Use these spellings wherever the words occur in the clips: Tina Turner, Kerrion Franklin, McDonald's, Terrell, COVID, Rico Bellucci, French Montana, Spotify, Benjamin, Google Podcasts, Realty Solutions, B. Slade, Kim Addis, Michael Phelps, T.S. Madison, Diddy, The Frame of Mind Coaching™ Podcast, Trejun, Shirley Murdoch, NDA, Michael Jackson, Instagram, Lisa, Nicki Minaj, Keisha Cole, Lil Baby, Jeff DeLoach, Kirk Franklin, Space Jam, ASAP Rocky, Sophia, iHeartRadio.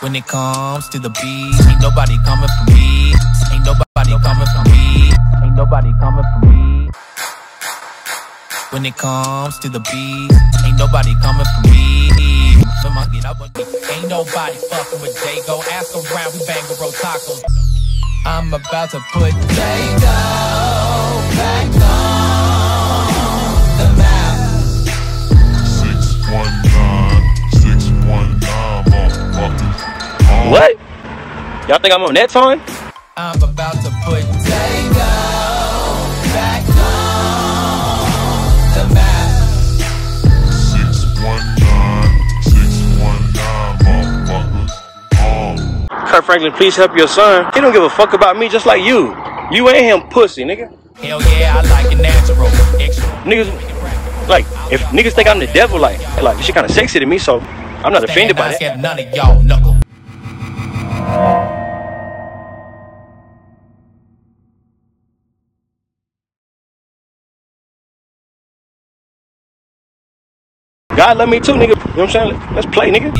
When it comes to the beat, ain't nobody coming for me. Ain't nobody coming for me. Ain't nobody coming for me. When it comes to the beat, ain't nobody coming for me. Ain't nobody fucking with Dago. Ask around, we bang with tacos. I'm about to put Dago back on the map. 619, 619, what? Y'all think I'm on that time? I'm about to put Dago back on the map. 619, 619, motherfucker. Kirk Franklin, please help your son. He don't give a fuck about me just like you. You ain't him, pussy, nigga. Hell yeah, I like it natural. Extra. Niggas, like, if niggas think I'm the devil, like this shit kind of sexy to me, so I'm not offended by that. None of y'all knuckle. God love me too, nigga. You know what I'm saying? Let's play, nigga.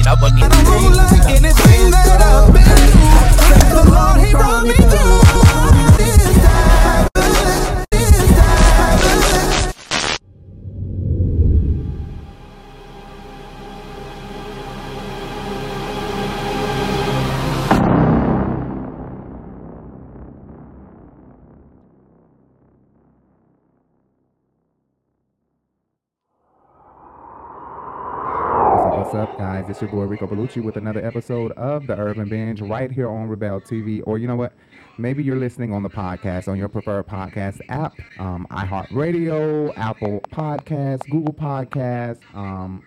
What's up, guys? It's your boy Rico Bellucci with another episode of The Urban Binge right here on RiBelTV. Or you know what? Maybe you're listening on the podcast, on your preferred podcast app, iHeartRadio, Apple Podcasts, Google Podcasts,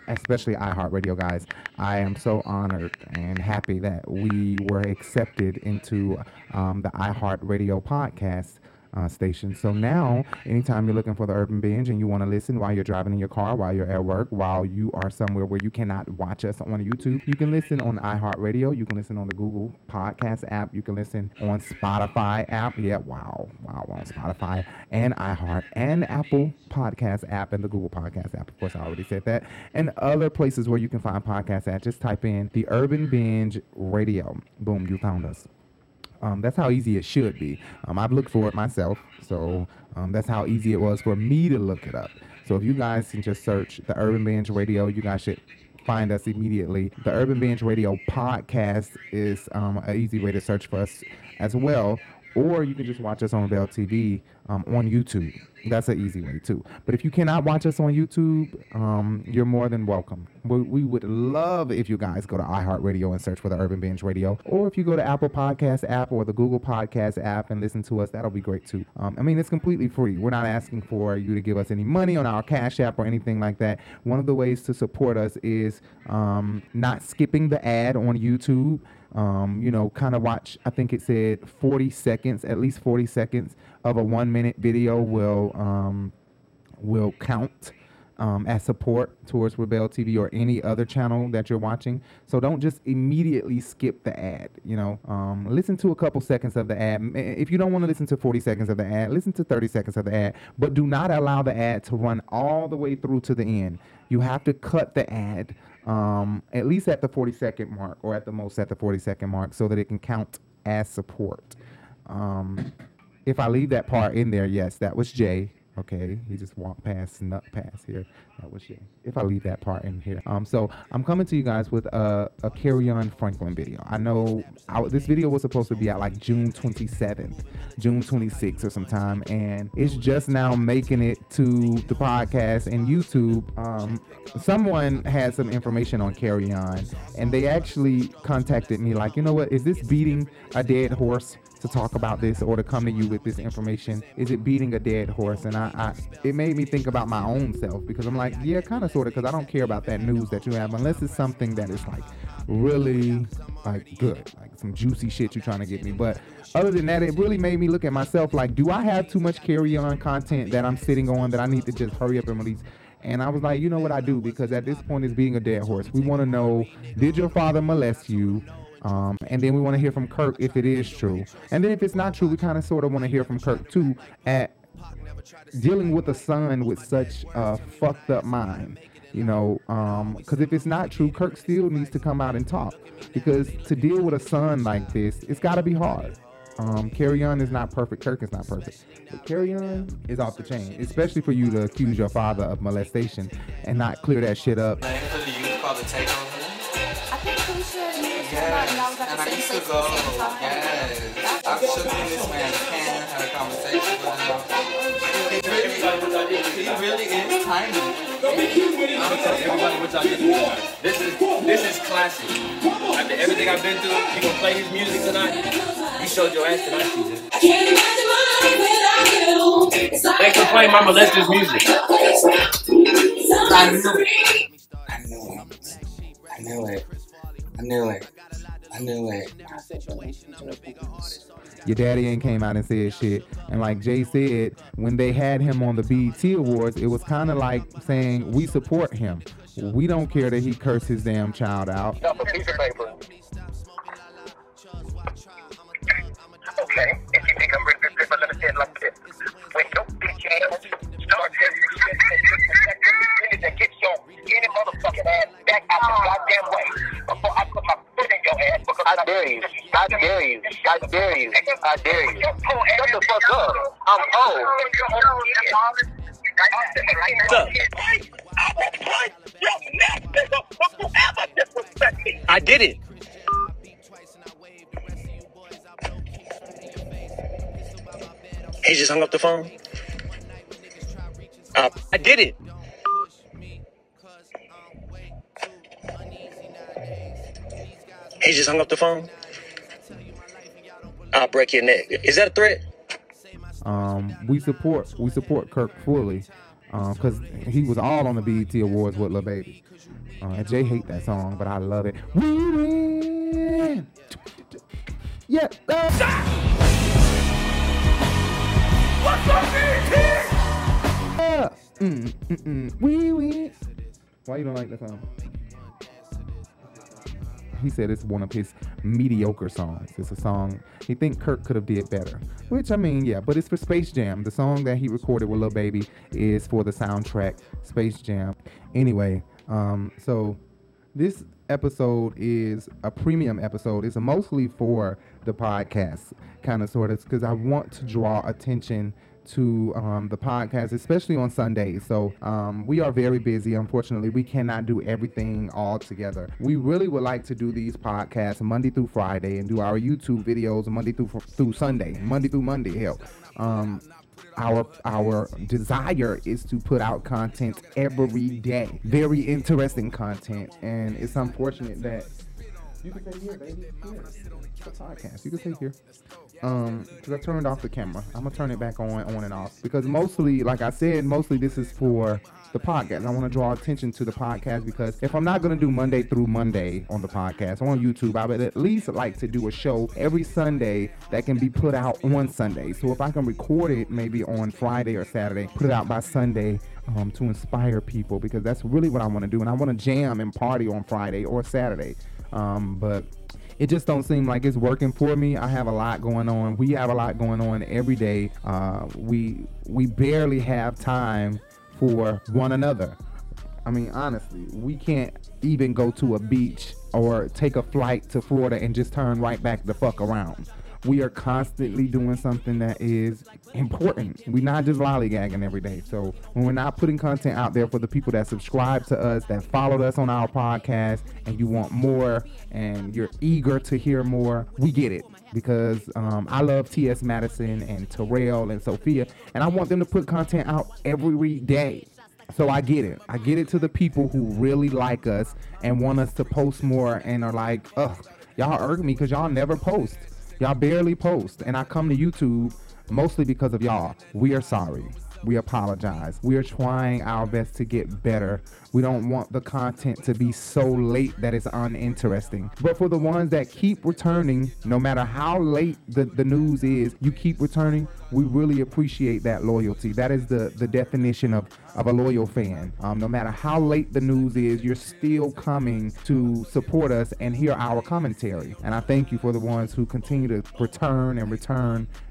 especially iHeartRadio, guys. I am so honored and happy that we were accepted into the iHeartRadio podcast station. So now, anytime you're looking for The Urban Binge and you want to listen while you're driving in your car, while you're at work, while you are somewhere where you cannot watch us on YouTube, you can listen on iHeartRadio. You can listen on the Google Podcast app. You can listen on Spotify app. Yeah, wow, on Spotify and iHeart and Apple Podcast app and the Google Podcast app. Of course, I already said that. And other places where you can find podcasts at, just type in The Urban Binge Radio. Boom, you found us. That's how easy it should be. I've looked for it myself, so that's how easy it was for me to look it up. So if you guys can just search The Urban Binge Radio, you guys should find us immediately. The Urban Binge Radio podcast is an easy way to search for us as well. Or you can just watch us on RiBelTV on YouTube. That's an easy way, too. But if you cannot watch us on YouTube, you're more than welcome. We would love if you guys go to iHeartRadio and search for The Urban Binge Radio. Or if you go to Apple Podcasts app or the Google Podcasts app and listen to us, that'll be great, too. I mean, it's completely free. We're not asking for you to give us any money on our Cash App or anything like that. One of the ways to support us is not skipping the ad on YouTube. You know, kind of watch, I think it said 40 seconds, at least 40 seconds of a 1 minute video will count as support towards RiBelTV or any other channel that you're watching. So don't just immediately skip the ad, you know. Listen to a couple seconds of the ad. If you don't want to listen to 40 seconds of the ad, listen to 30 seconds of the ad, but do not allow the ad to run all the way through to the end. You have to cut the ad at least at the 40-second mark, or at the most at the 40-second mark, so that it can count as support. If I leave that part in there, yes, that was Jay. Okay, he just walked past, snuck past here. That was Jay. If I leave that part in here. So I'm coming to you guys with a Kerrion Franklin video. I know this video was supposed to be out like June 27th, June 26th or sometime, and it's just now making it to the podcast and YouTube. Someone had some information on Kerrion, and they actually contacted me like, you know what, is this beating a dead horse to talk about this or to come to you with this information? Is it beating a dead horse? And it made me think about my own self, because I'm like, yeah, kind of, sort of, because I don't care about that news that you have unless it's something that is like really like good, like some juicy shit you're trying to get me. But other than that, it really made me look at myself like, do I have too much Kerrion content that I'm sitting on that I need to just hurry up and release? And I was like, you know what, I do, because at this point it's beating a dead horse. We want to know, did your father molest you? And then we want to hear from Kirk if it is true. And then if it's not true, we kind of sort of want to hear from Kirk too at dealing with a son with such a fucked up mind. you know, because if it's not true, Kirk still needs to come out and talk, because to deal with a son like this, it's got to be hard. Kerrion is not perfect. Kirk is not perfect. But Kerrion is off the chain, especially for you to accuse your father of molestation and not clear that shit up. Like, who do you probably take on him? I think Keisha knew somebody, and I was like, I used to go, yes. I shook in this man's hand, had a conversation with him. He really is tiny. I'm telling everybody what y'all getting about. This is classic. After everything I've been through, you gonna play his music tonight? You showed your ass tonight, Susan. I can't imagine my life without you. It's like they complain my molester's music. I knew it. Your daddy ain't came out and said shit. And like Jay said, when they had him on the BET Awards, it was kind of like saying, we support him. We don't care that he cursed his damn child out. No, for piece of paper. Okay, if you think I'm really good, let me say it like this. When your bitch ass starts having shit and get your skinny motherfucking ass back out the goddamn way before I put my foot in your ass, because I dare you. Shut the fuck up. I'm old. I will punch your neck, nigga, whoever disrespect me. I did it. He just hung up the phone. I did it. He just hung up the phone. I'll break your neck. Is that a threat? We support Kirk fully, because he was all on the BET Awards with Lil Baby. And Jay hate that song, but I love it. We win. Yeah. What's up, Why you don't like that song? He said it's one of his mediocre songs. It's a song he think Kirk could have did better. Which, I mean, yeah, but it's for Space Jam. The song that he recorded with Lil Baby is for the soundtrack Space Jam. Anyway, so this episode is a premium episode. It's mostly for the podcast, kind of, sort of, because I want to draw attention to the podcast, especially on Sundays. So we are very busy. Unfortunately, we cannot do everything all together. We really would like to do these podcasts Monday through Friday and do our YouTube videos Monday through Sunday, Monday through Monday. Hell, our desire is to put out content every day, very interesting content, and it's unfortunate that you can stay here, baby. Here. It's a podcast. You can stay here. Because I turned off the camera. I'm gonna turn it back on and off. Because mostly, like I said, this is for the podcast. I want to draw attention to the podcast, because if I'm not gonna do Monday through Monday on the podcast or on YouTube, I would at least like to do a show every Sunday that can be put out on Sunday. So if I can record it maybe on Friday or Saturday, put it out by Sunday. To inspire people, because that's really what I want to do, and I want to jam and party on Friday or Saturday. But it just don't seem like it's working for me. I have a lot going on. We have a lot going on every day. We barely have time for one another. I mean, honestly, we can't even go to a beach or take a flight to Florida and just turn right back the fuck around. We are constantly doing something that is important. We're not just lollygagging every day. So when we're not putting content out there for the people that subscribe to us, that followed us on our podcast, and you want more and you're eager to hear more, we get it. Because I love T.S. Madison and Terrell and Sophia, and I want them to put content out every day. So I get it. I get it to the people who really like us and want us to post more and are like, ugh, y'all irk me because y'all never post. Y'all barely post, and I come to YouTube mostly because of y'all. We are sorry. We apologize. We are trying our best to get better. We don't want the content to be so late that it's uninteresting. But for the ones that keep returning, no matter how late the news is, you keep returning, we really appreciate that loyalty. That is the definition of a loyal fan. No matter how late the news is, you're still coming to support us and hear our commentary. And I thank you for the ones who continue to return,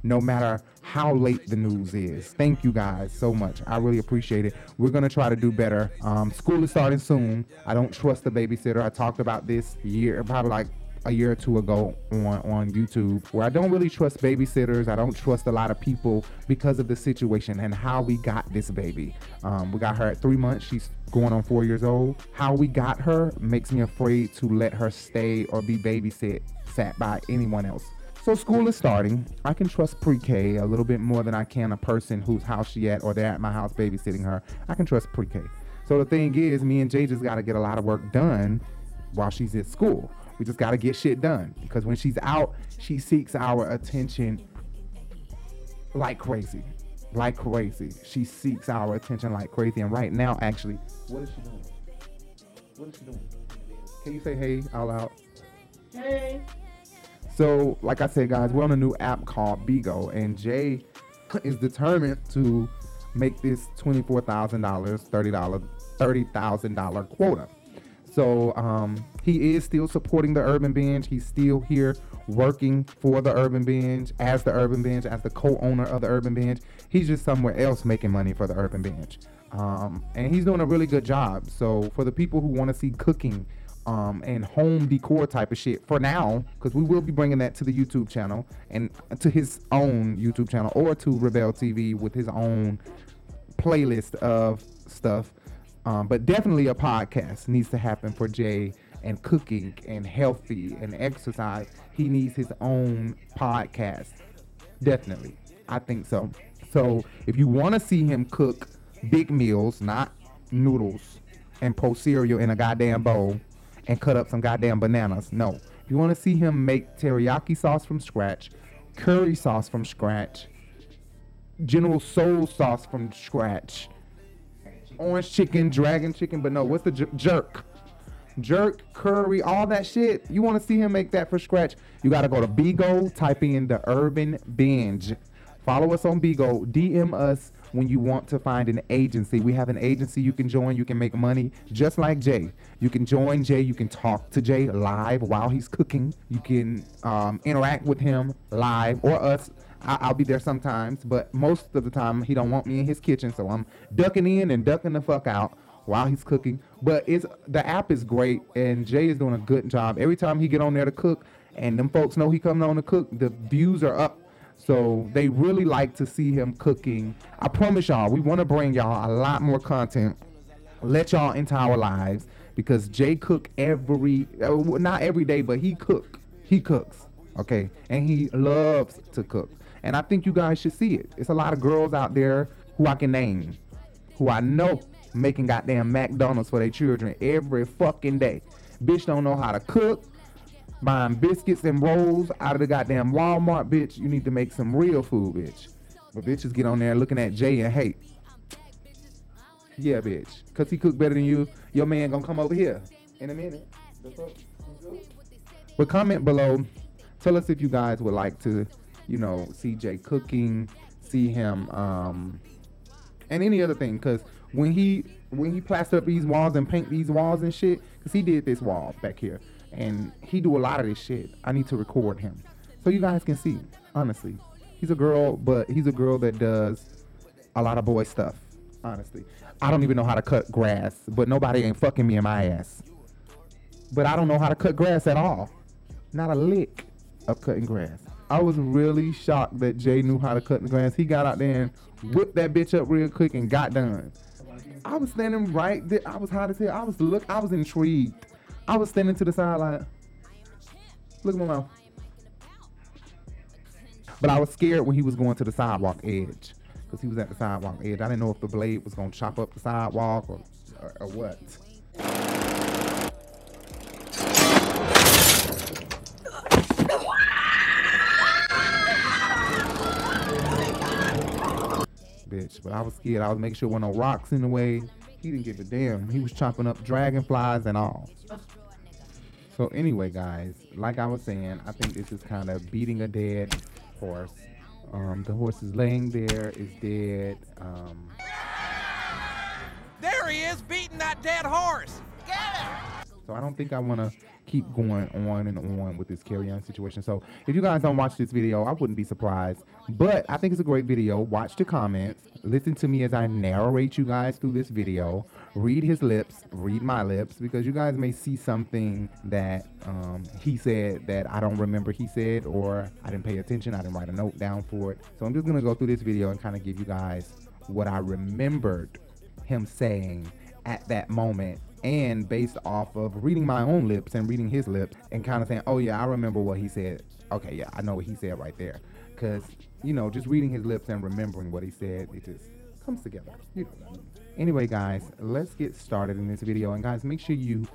no matter how late the news is. Thank you guys so much. I really appreciate it. We're going to try to do better. School is starting soon. I don't trust the babysitter. I talked about this probably a year or two ago on YouTube, where I don't really trust babysitters. I don't trust a lot of people because of the situation and how we got this baby. We got her at 3 months. She's going on 4 years old. How we got her makes me afraid to let her stay or be babysat by anyone else. So school is starting. I can trust pre-K a little bit more than I can a person whose house she at or they're at my house babysitting her. I can trust pre-K. So the thing is, me and Jay just got to get a lot of work done while she's at school. We just got to get shit done, because when she's out, she seeks our attention like crazy. She seeks our attention like crazy. And right now, actually, what is she doing? Can you say hey all out? Hey. So like I said, guys, we're on a new app called Bigo, and Jay is determined to make this $24,000, $30,000 quota. So he is still supporting The Urban Binge. He's still here working for The Urban Binge, as The Urban Binge, as the co-owner of The Urban Binge. He's just somewhere else making money for The Urban Binge. And he's doing a really good job. So for the people who want to see cooking and home decor type of shit for now, because we will be bringing that to the YouTube channel and to his own YouTube channel, or to RiBelTV with his own playlist of stuff. But definitely a podcast needs to happen for Jay, and cooking and healthy and exercise. He needs his own podcast. Definitely. I think so. So if you want to see him cook big meals, not noodles, and pour cereal in a goddamn bowl and cut up some goddamn bananas. No. If you want to see him make teriyaki sauce from scratch, curry sauce from scratch, General Soul sauce from scratch, orange chicken, dragon chicken, but no, what's the jerk, curry, all that shit. You want to see him make that for scratch? You got to go to Bigo, type in The Urban Binge. Follow us on Bigo. DM us when you want to find an agency. We have an agency you can join. You can make money just like Jay. You can join Jay. You can talk to Jay live while he's cooking. You can interact with him live, or us. I'll be there sometimes, but most of the time he don't want me in his kitchen, so I'm ducking in and ducking the fuck out while he's cooking. But the app is great, and Jay is doing a good job. Every time he get on there to cook, and them folks know he coming on to cook, the views are up. So they really like to see him cooking. I promise y'all, we want to bring y'all a lot more content, let y'all into our lives, because Jay cook not every day, but he cooks, okay? And he loves to cook. And I think you guys should see it. It's a lot of girls out there who I can name, who I know making goddamn McDonald's for their children every fucking day. Bitch don't know how to cook, buying biscuits and rolls out of the goddamn Walmart, bitch. You need to make some real food, bitch. But bitches get on there looking at Jay and hate. Yeah, bitch. Because he cook better than you, your man gonna come over here in a minute. But comment below. Tell us if you guys would like to see Jay cooking, see him, and any other thing. Because when he plaster up these walls and paint these walls and shit, because he did this wall back here, and he do a lot of this shit. I need to record him so you guys can see. Honestly, he's a girl, but he's a girl that does a lot of boy stuff. Honestly, I don't even know how to cut grass, but nobody ain't fucking me in my ass. But I don't know how to cut grass at all. Not a lick of cutting grass. I was really shocked that Jay knew how to cut the grass. He got out there and whipped that bitch up real quick and got done. I was standing right there. I was hot as hell. I was intrigued. I was standing to the side like, look at my mouth. But I was scared when he was going to the sidewalk edge, because he was at the sidewalk edge. I didn't know if the blade was going to chop up the sidewalk or what. Bitch, but I was scared. I was making sure there weren't no rocks in the way. He didn't give a damn. He was chopping up dragonflies and all. So anyway, guys, like I was saying, I think this is kind of beating a dead horse. The horse is laying there, is dead. There he is, beating that dead horse. Get him! So I don't think I want to keep going on with this Kerrion situation. So if you guys don't watch this video, I wouldn't be surprised. But I think it's a great video. Watch the comments. Listen to me as I narrate you guys through this video. Read his lips. Read my lips. Because you guys may see something that he said that I don't remember he said, or I didn't pay attention. I didn't write a note down for it. So I'm just going to go through this video and kind of give you guys what I remembered him saying at that moment, and based off of reading my own lips and reading his lips and kind of saying, oh yeah, I remember what he said. Okay, yeah, I know what he said right there. Because, you know, just reading his lips and remembering what he said, it just comes together. You know what I mean? Anyway, guys, let's get started in this video. And guys, make sure you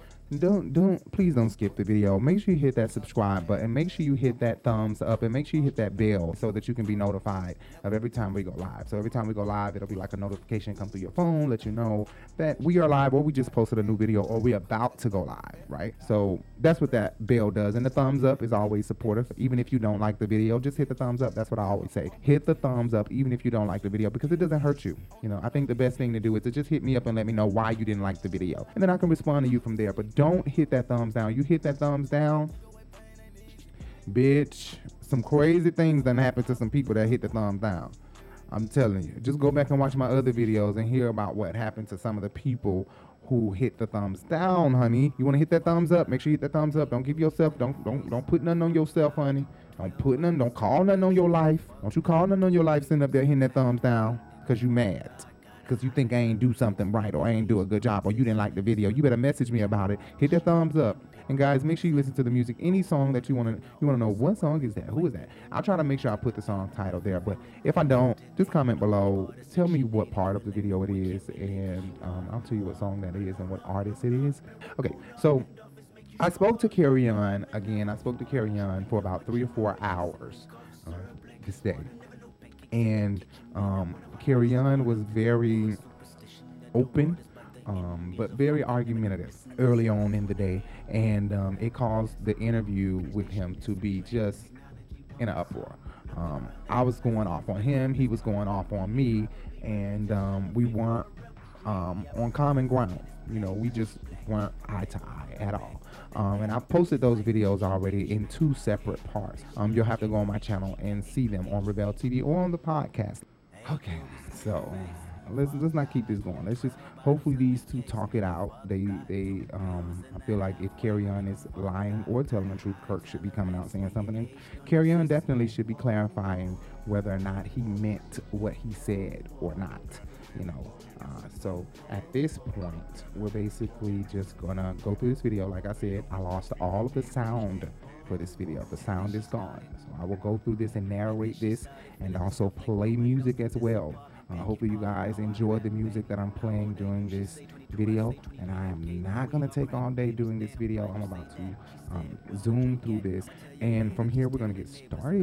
please don't skip the video. Make sure you hit that subscribe button. Make sure you hit that thumbs up, and make sure you hit that bell so that you can be notified of every time we go live. So every time we go live, it'll be like a notification come through your phone, let you know that we are live, or we just posted a new video, or we're about to go live, right? So that's what that bell does. And the thumbs up is always supportive. Even if you don't like the video, just hit the thumbs up. That's what I always say. Hit the thumbs up even if you don't like the video, because it doesn't hurt you. You know, I think the best thing to do is to just hit me up and let me know why you didn't like the video. And then I can respond to you from there. But don't hit that thumbs down. You hit that thumbs down, bitch, some crazy things done happened to some people that hit the thumbs down. I'm telling you, just go back and watch my other videos and hear about what happened to some of the people who hit the thumbs down, honey. You want to hit that thumbs up? Make sure you hit that thumbs up. Don't give yourself, don't put nothing on yourself, honey. Don't put nothing, don't call nothing on your life. Don't you call nothing on your life sitting up there hitting that thumbs down because you mad. Because you think I ain't do something right, or I ain't do a good job, or you didn't like the video. You better message me about it. Hit that thumbs up. And guys, make sure you listen to the music. Any song that you want to know, what song is that? Who is that? I'll try to make sure I put the song title there. But if I don't, just comment below. Tell me what part of the video it is, and I'll tell you what song that is and what artist it is. Okay, so I spoke to Kerrion again. I spoke to Kerrion for about 3 or 4 hours this day. And Kerrion was very open, but very argumentative early on in the day, and it caused the interview with him to be just in an uproar. I was going off on him, he was going off on me, and we weren't on common ground. You know, we just weren't eye to eye at all. And I posted those videos already in 2 separate parts. You'll have to go on my channel and see them on RiBelTV or on the podcast. Okay, so let's not keep this going. Let's just hopefully these two talk it out. They I feel like if Kerrion is lying or telling the truth, Kirk should be coming out saying something. And Kerrion definitely should be clarifying whether or not he meant what he said or not. You know, so at this point, we're basically just gonna go through this video. Like I said, I lost all of the sound for this video. The sound is gone. So I will go through this and narrate this, and also play music as well. Hopefully you guys enjoy the music that I'm playing during this video. And I am not gonna take all day doing this video. I'm about to zoom through this, and from here we're gonna get started.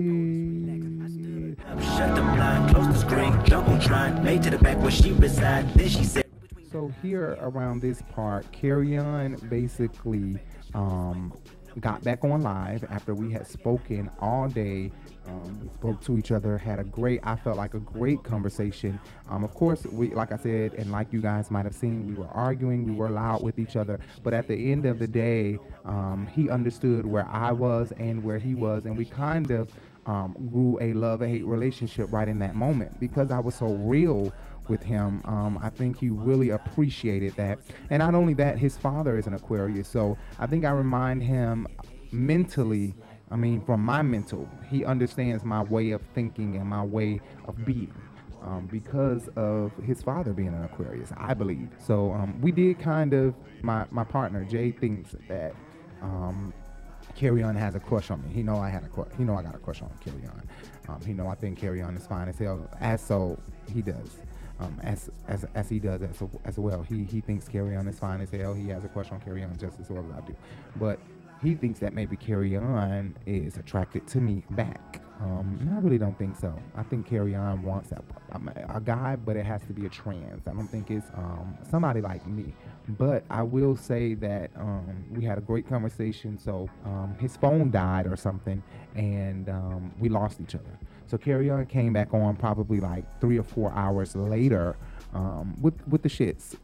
Shut the blind, close the screen, jumbotron, made to the back where she resides. Then she said. So here around this part, Kerrion basically got back on live after we had spoken all day. We spoke to each other, had I felt like a great conversation. Of course, we, like I said, and like you guys might have seen, we were arguing, we were loud with each other, but at the end of the day, he understood where I was and where he was, and we kind of grew a love-hate relationship right in that moment, because I was so real with him. I think he really appreciated that. And not only that, his father is an Aquarius, so I think I remind him mentally, I mean, from my mental, he understands my way of thinking and my way of being, because of his father being an Aquarius, I believe. So we did kind of, my partner Jay thinks that Kerrion has a crush on me. He know I had a crush. He know I got a crush on Kerrion. He know I think Kerrion is fine as hell. As so he does. As he does as well. He thinks Kerrion is fine as hell. He has a crush on Kerrion just as well as I do. But he thinks that maybe Kerrion is attracted to me back. I really don't think so. I think Kerrion wants a guy, but it has to be a trans. I don't think it's somebody like me. But I will say that we had a great conversation. So his phone died or something, and we lost each other. So Kerrion came back on probably like 3 or 4 hours later, with the shits.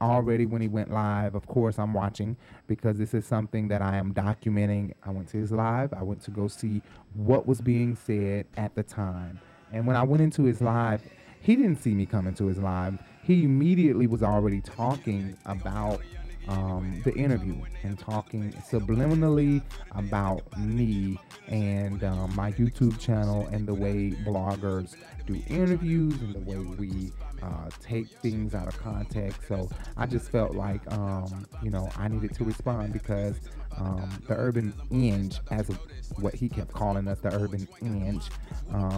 Already when he went live, of course I'm watching, because this is something that I am documenting. I went to his live. I went to go see what was being said at the time. And when I went into his live, he didn't see me coming to his live. He immediately was already talking about the interview and talking subliminally about me and my YouTube channel and the way bloggers do interviews and the way we take things out of context. So I just felt like, I needed to respond, because the Urban Binge, as of what he kept calling us, the Urban Binge, I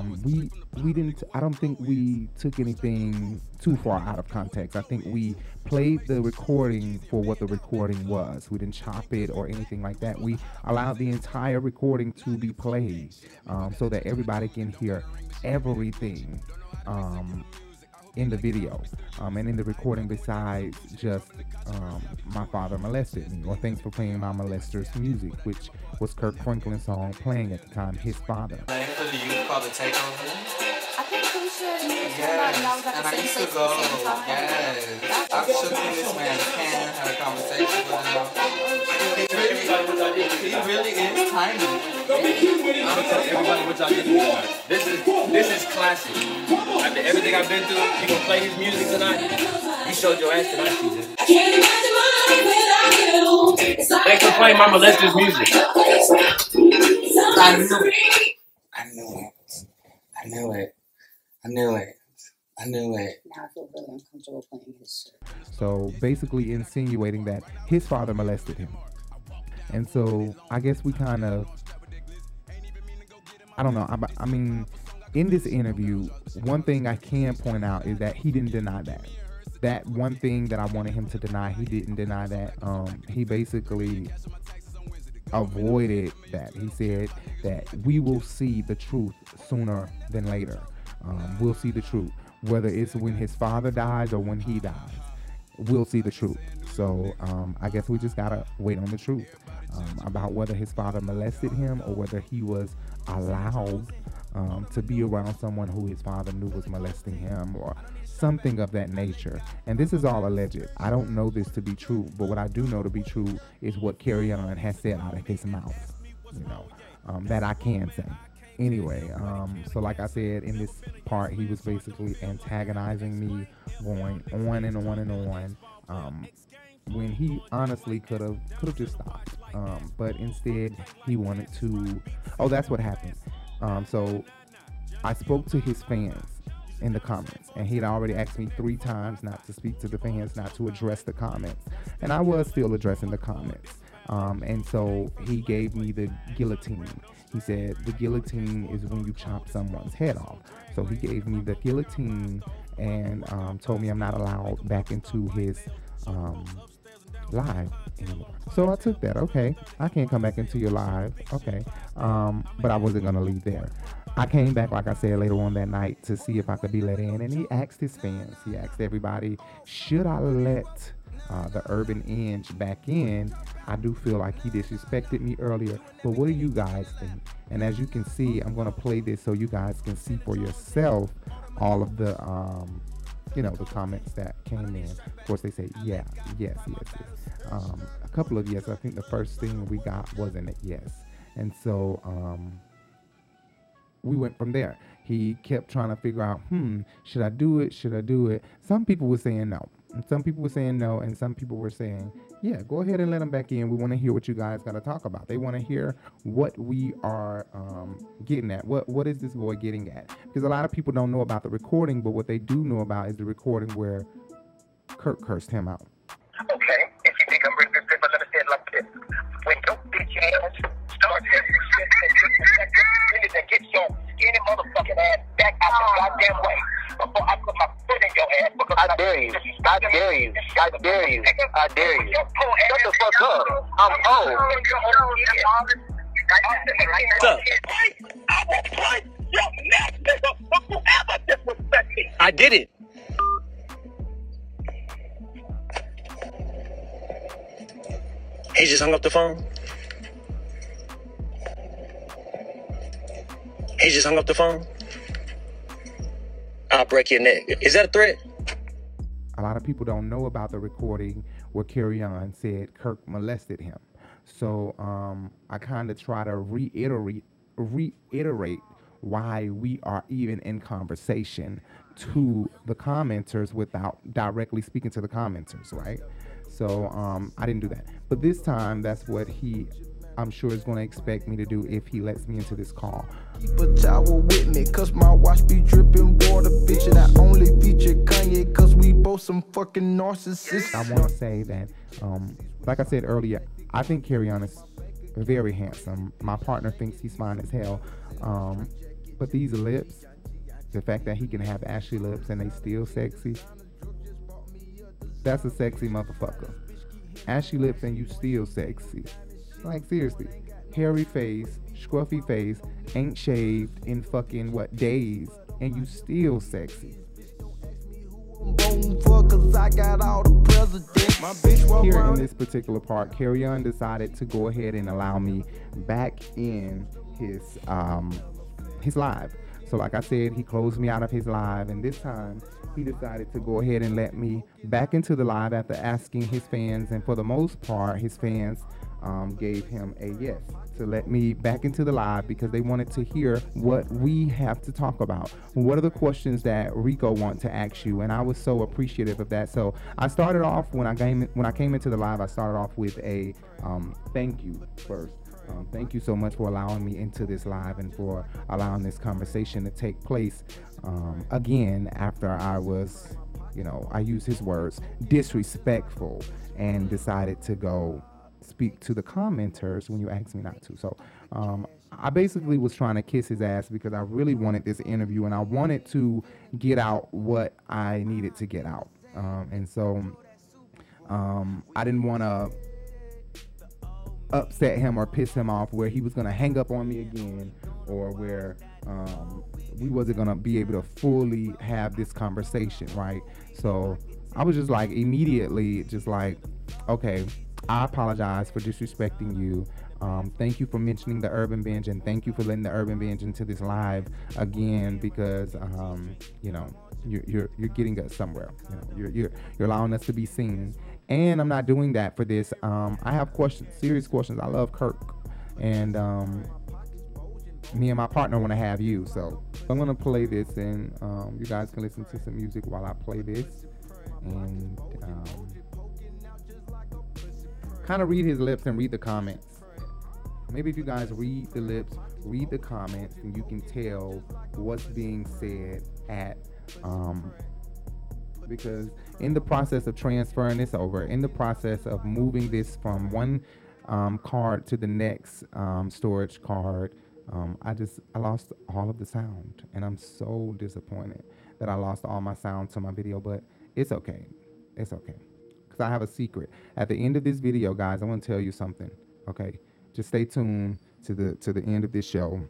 don't think we took anything too far out of context. I think we played the recording for what the recording was. We didn't chop it or anything like that. We allowed the entire recording to be played so that everybody can hear everything in the video and in the recording, besides just My Father Molested Me, or Thanks for Playing My Molester's Music, which was Kirk Franklin's song playing at the time, His Father. I've shook this man's hand and had a conversation with him. He really is tiny. I'm telling everybody what y'all did tonight. This is classic. After everything I've been through, you gonna play his music tonight? You showed your ass tonight, Keisha. I can't imagine my life without you. Thanks for playing my molester's music. I knew it. Now I feel really uncomfortable playing his shit. So basically insinuating that his father molested him. And so I guess we kind of, I don't know. I mean, in this interview, one thing I can point out is that he didn't deny that. That one thing that I wanted him to deny, he didn't deny that. He basically avoided that. He said that we will see the truth sooner than later. We'll see the truth. Whether it's when his father dies or when he dies, we'll see the truth. So I guess we just gotta wait on the truth about whether his father molested him or whether he was allowed to be around someone who his father knew was molesting him or something of that nature. And this is all alleged. I don't know this to be true, but what I do know to be true is what Kerrion has said out of his mouth, that I can say. Anyway, so like I said, in this part, he was basically antagonizing me, going on and on and on, when he honestly could have just stopped. But instead, he wanted to... Oh, that's what happened. So I spoke to his fans in the comments, and he had already asked me 3 times not to speak to the fans, not to address the comments. And I was still addressing the comments. And so he gave me the guillotine. He said the guillotine is when you chop someone's head off. So he gave me the guillotine and told me I'm not allowed back into his live anymore. So I took that. Okay, I can't come back into your live. Okay, but I wasn't gonna leave there. I came back, like I said, later on that night to see if I could be let in, and he asked his fans. He asked everybody, should I let the Urban Binge back in? I do feel like he disrespected me earlier, but what do you guys think? And as you can see, I'm going to play this so you guys can see for yourself all of the the comments that came in. Of course, they say yes. A couple of yes. I think the first thing we got wasn't a yes, and so we went from there. He kept trying to figure out, should I do it? Some people were saying no. And some people were saying no, and some people were saying, yeah, go ahead and let them back in. We want to hear what you guys got to talk about. They want to hear what we are getting at. What is this boy getting at? Because a lot of people don't know about the recording, but what they do know about is the recording where Kirk cursed him out. Okay, if you think I'm really good, I'm going to say it like this. When your bitch ass starts to get your skinny motherfucking ass back out the goddamn way before I put my foot in your ass, because I dare you. Shut the fuck up. I'm old. I will punch your neck, nigga, for whoever disrespect me. I did it. He just hung up the phone. I'll break your neck. Is that a threat? A lot of people don't know about the recording where Kerrion said Kirk molested him. So I kind of try to reiterate why we are even in conversation to the commenters without directly speaking to the commenters, right? So I didn't do that. But this time, that's what he, I'm sure, is going to expect me to do if he lets me into this call. Keep a towel with me, cause my watch be dripping water, bitch. And I only feature Kanye, cause we both some fucking narcissists. I want to say that, like I said earlier, I think Kerrion is very handsome. My partner thinks he's fine as hell. But these lips, the fact that he can have ashy lips and they still sexy, that's a sexy motherfucker. Ashy lips and you still sexy. Like, seriously. Hairy face, scruffy face, ain't shaved in fucking, what, days, and you still sexy. Here in this particular part, Kerrion decided to go ahead and allow me back in his live. So like I said, he closed me out of his live, and this time he decided to go ahead and let me back into the live after asking his fans, and for the most part, his fans gave him a yes to let me back into the live because they wanted to hear what we have to talk about. What are the questions that Rico wants to ask you? And I was so appreciative of that. So I started off when I came into the live, I started off with a thank you first. Thank you so much for allowing me into this live and for allowing this conversation to take place. Again, after I was, I used his words, disrespectful, and decided to go speak to the commenters when you asked me not to. So I basically was trying to kiss his ass because I really wanted this interview and I wanted to get out what I needed to get out. And so I didn't want to upset him or piss him off where he was going to hang up on me again, or where we wasn't going to be able to fully have this conversation, right? So I was just like immediately just like, okay, I apologize for disrespecting you. Thank you for mentioning the Urban Binge, and thank you for letting the Urban Binge into this live again, because you're getting us somewhere. You're allowing us to be seen, and I'm not doing that for this. I have questions, serious questions. I love Kirk, and me and my partner want to have you. So I'm gonna play this, and you guys can listen to some music while I play this, and kind of read his lips and read the comments. Maybe if you guys read the lips, read the comments, and you can tell what's being said at, because in the process of transferring this over, in the process of moving this from one card to the next storage card, I lost all of the sound, and I'm so disappointed that I lost all my sound to my video, but it's okay. It's okay. I have a secret at the end of this video, guys. I want to tell you something, okay? Just stay tuned to the end of this show.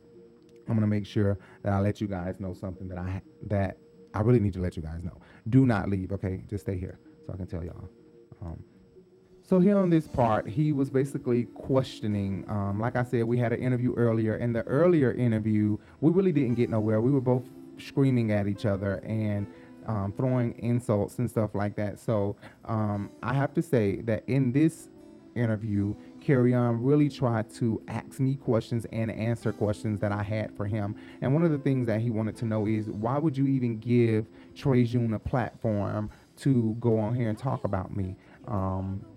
I'm gonna make sure that I let you guys know something that I really need to let you guys know. Do not leave, okay? Just stay here so I can tell y'all. So here on this part, he was basically questioning. Like I said, we had an interview earlier. In the earlier interview, we really didn't get nowhere. We were both screaming at each other and throwing insults and stuff like that. So I have to say that in this interview, Kerrion really tried to ask me questions and answer questions that I had for him. And one of the things that he wanted to know is, why would you even give Trejun a platform to go on here and talk about me?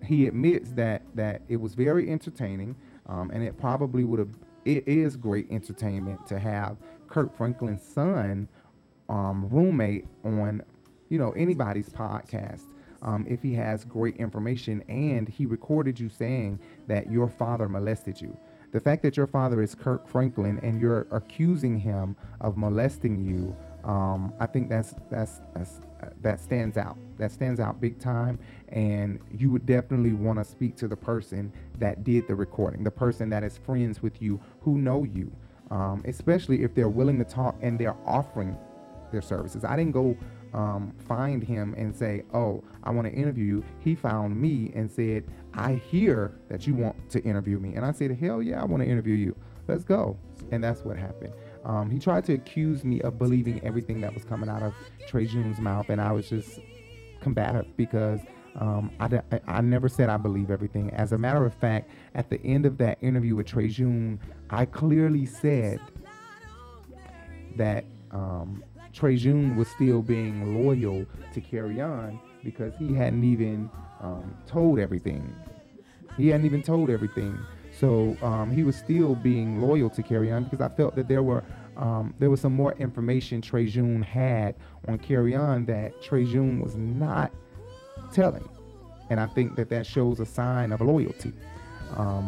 He admits that it was very entertaining, and it probably would have. It is great entertainment to have Kirk Franklin's son roommate on anybody's podcast if he has great information, and he recorded you saying that your father molested you. The fact that your father is Kirk Franklin and you're accusing him of molesting you, I think that stands out. That stands out big time, and you would definitely want to speak to the person that did the recording, the person that is friends with you, who know you, especially if they're willing to talk and they're offering their services. I didn't go find him and say, oh, I want to interview you. He found me and said, I hear that you want to interview me. And I said, hell yeah, I want to interview you. Let's go. And that's what happened. He tried to accuse me of believing everything that was coming out of Trejun's mouth. And I was just combative because I never said I believe everything. As a matter of fact, at the end of that interview with Trejun, I clearly said that Trejun was still being loyal to Kerrion because he hadn't even told everything. So he was still being loyal to Kerrion because I felt that there was some more information Trejun had on Kerrion that Trejun was not telling. And I think that shows a sign of loyalty.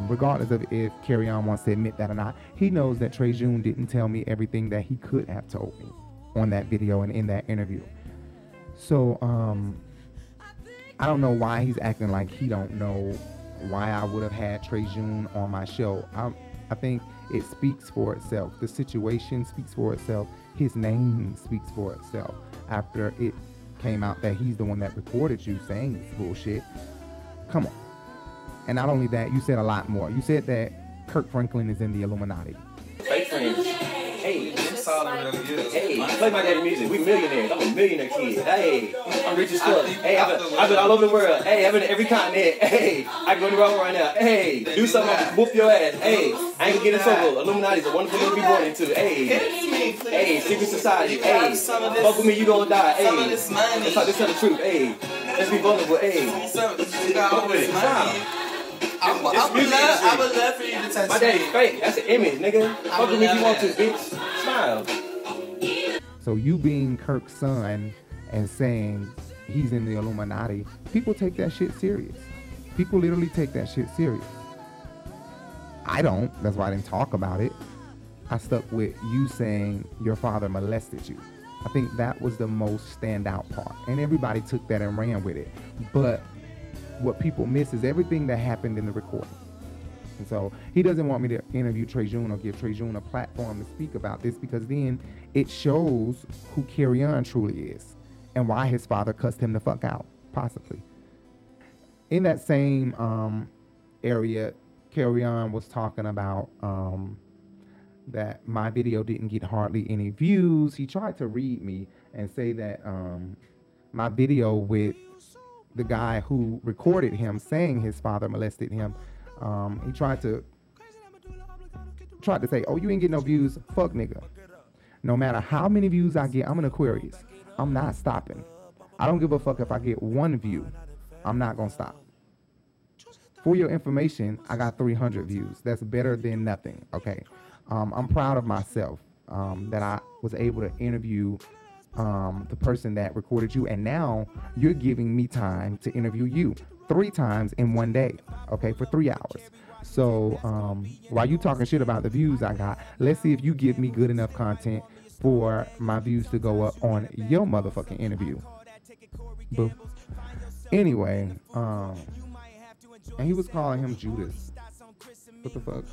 Regardless of if Kerrion wants to admit that or not, he knows that Trejun didn't tell me everything that he could have told me on that video and in that interview. So I don't know why he's acting like he don't know why I would have had Trejun on my show. I think it speaks for itself. The situation speaks for itself. His name speaks for itself. After it came out that he's the one that recorded you saying this bullshit, come on. And not only that, you said a lot more. You said that Kirk Franklin is in the Illuminati. Hey, friends. Hey, play my daddy music. We millionaires. I'm a millionaire kid. Hey, I'm rich as fuck. Hey, I've been all over the world. Hey, I've been to every continent. Hey, I can go to the road right now. Hey, do something. I can whoop your ass. Hey, I ain't gonna get in trouble. Illuminati's a wonderful thing to be born into. Hey, hey, secret society. Hey, fuck with me, you gonna die. Hey, let's talk this other truth. Hey, let's be vulnerable. Hey, fuck with it. I would love for you to touch my daddy's fake. That's an image, nigga. Fuck with me if you want to, bitch. Smile. So you being Kirk's son and saying he's in the Illuminati, people take that shit serious. People literally take that shit serious. I don't. That's why I didn't talk about it. I stuck with you saying your father molested you. I think that was the most standout part. And everybody took that and ran with it. But what people miss is everything that happened in the recording. And so he doesn't want me to interview Trejun or give Trejun a platform to speak about this because then it shows who Kerrion truly is and why his father cussed him the fuck out, possibly. In that same area, Kerrion was talking about that my video didn't get hardly any views. He tried to read me and say that my video with the guy who recorded him saying his father molested him, he tried to say, oh, you ain't get no views, fuck nigga. No matter how many views I get, I'm an Aquarius. I'm not stopping. I don't give a fuck if I get one view. I'm not gonna stop. For your information, I got 300 views. That's better than nothing, okay? I'm proud of myself that I was able to interview the person that recorded you, and now you're giving me time to interview you 3 times in one day, okay, for 3 hours. So while you talking shit about the views I got, let's see if you give me good enough content for my views to go up on your motherfucking interview. Boo. Anyway, and he was calling him Judas. What the fuck?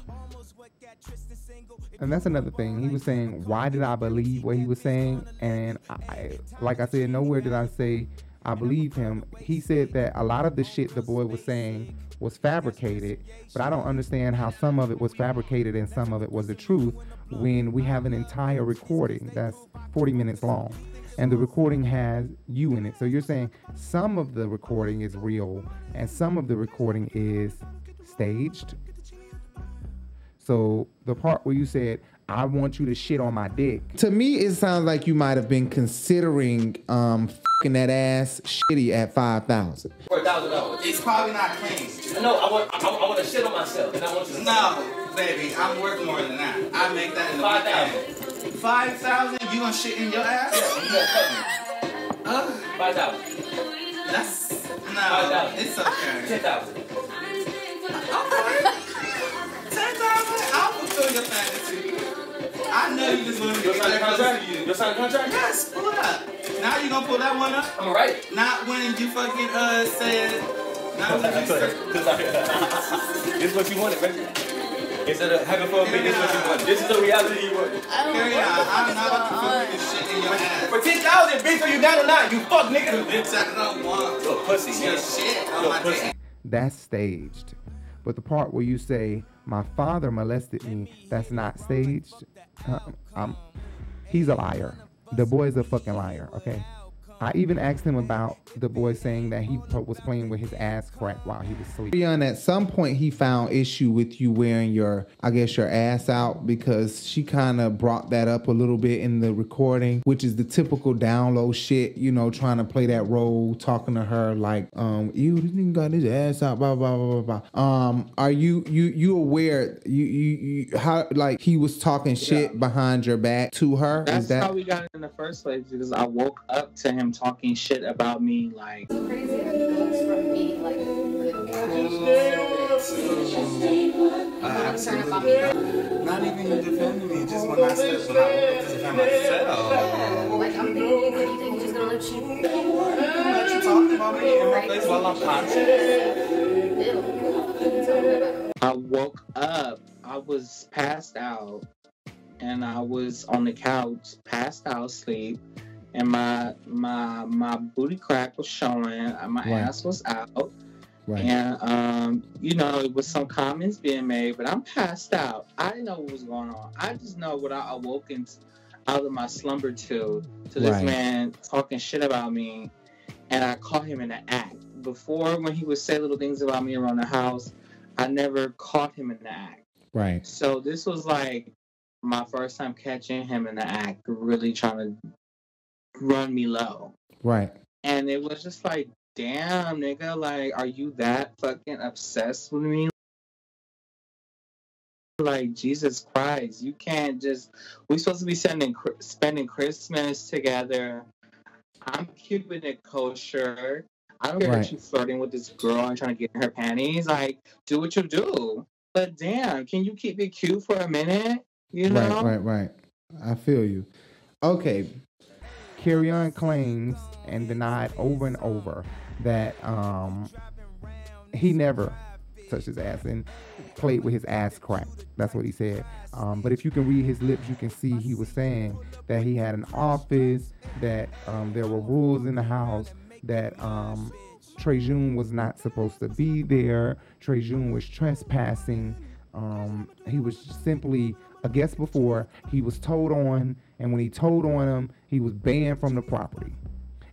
And that's another thing. He was saying, why did I believe what he was saying? And like I said, nowhere did I say I believe him. He said that a lot of the shit the boy was saying was fabricated, but I don't understand how some of it was fabricated and some of it was the truth when we have an entire recording that's 40 minutes long and the recording has you in it. So you're saying some of the recording is real and some of the recording is staged. So the part where you said, I want you to shit on my dick. To me, it sounds like you might have been considering f***ing that ass shitty at $5,000. For $1,000. It's probably not clean. No, I want to shit on myself. And I want you to baby, I'm worth more than that. I make that in the $5,000. $5,000? You going to shit in your ass? Yeah, you going to cut me. $5,000. That's... No, $5,000. It's okay. $10,000. Okay. I will fulfill your fantasy. I know you just want to get that contract. You sign the contract? Yes, pull it up. Now you gonna pull that one up? I'm right. Not when you fucking said. Not when you said. This is what you wanted, baby. Instead of having fun, this is what you want. This is the reality you want. I'm not about to shit in your ass. For $10,000, bitch, are you down or not? You fuck nigga. Bitch, I don't want your pussy. Your shit on my dick. That's staged. But the part where you say, my father molested me, that's not staged. He's a liar. The boy's a fucking liar, okay? I even asked him about the boy saying that he was playing with his ass crack while he was sleeping. Kerrion, at some point, he found issue with you wearing your, I guess, your ass out, because she kind of brought that up a little bit in the recording, which is the typical down low shit, you know, trying to play that role, talking to her like, you got his ass out, blah, blah, blah, blah, blah. Are you aware, you how, like, he was talking shit behind your back to her? That's how we got in the first place, because I woke up to him talking shit about me, like, crazy things from me, like, not even defending me, just when I stepped when I woke up to defend myself. Like, I'm thinking, what do you think, I'm just gonna let you let you talk about me in my place while I'm conscious? I woke up, I was passed out, and I was on the couch, passed out asleep, and my booty crack was showing, my ass was out, and you know, it was some comments being made, but I'm passed out. I didn't know what was going on. I just know what I awoke out of my slumber to this man talking shit about me, and I caught him in the act. Before, when he would say little things about me around the house, I never caught him in the act. Right. So this was like my first time catching him in the act, really trying to run me low. Right. And it was just like, damn, nigga, like, are you that fucking obsessed with me? Like, Jesus Christ, you can't just, we're supposed to be spending Christmas together. I'm keeping it kosher. I don't care if you're flirting with this girl and trying to get in her panties. Like, do what you do. But damn, can you keep it cute for a minute? You know? Right. I feel you. Okay. Kerrion claims and denied over and over that he never touched his ass and played with his ass crack. That's what he said. But if you can read his lips, you can see he was saying that he had an office, that there were rules in the house, that Trejun was not supposed to be there. Trejun was trespassing. He was simply, I guess before, he was told on, and when he told on him, he was banned from the property,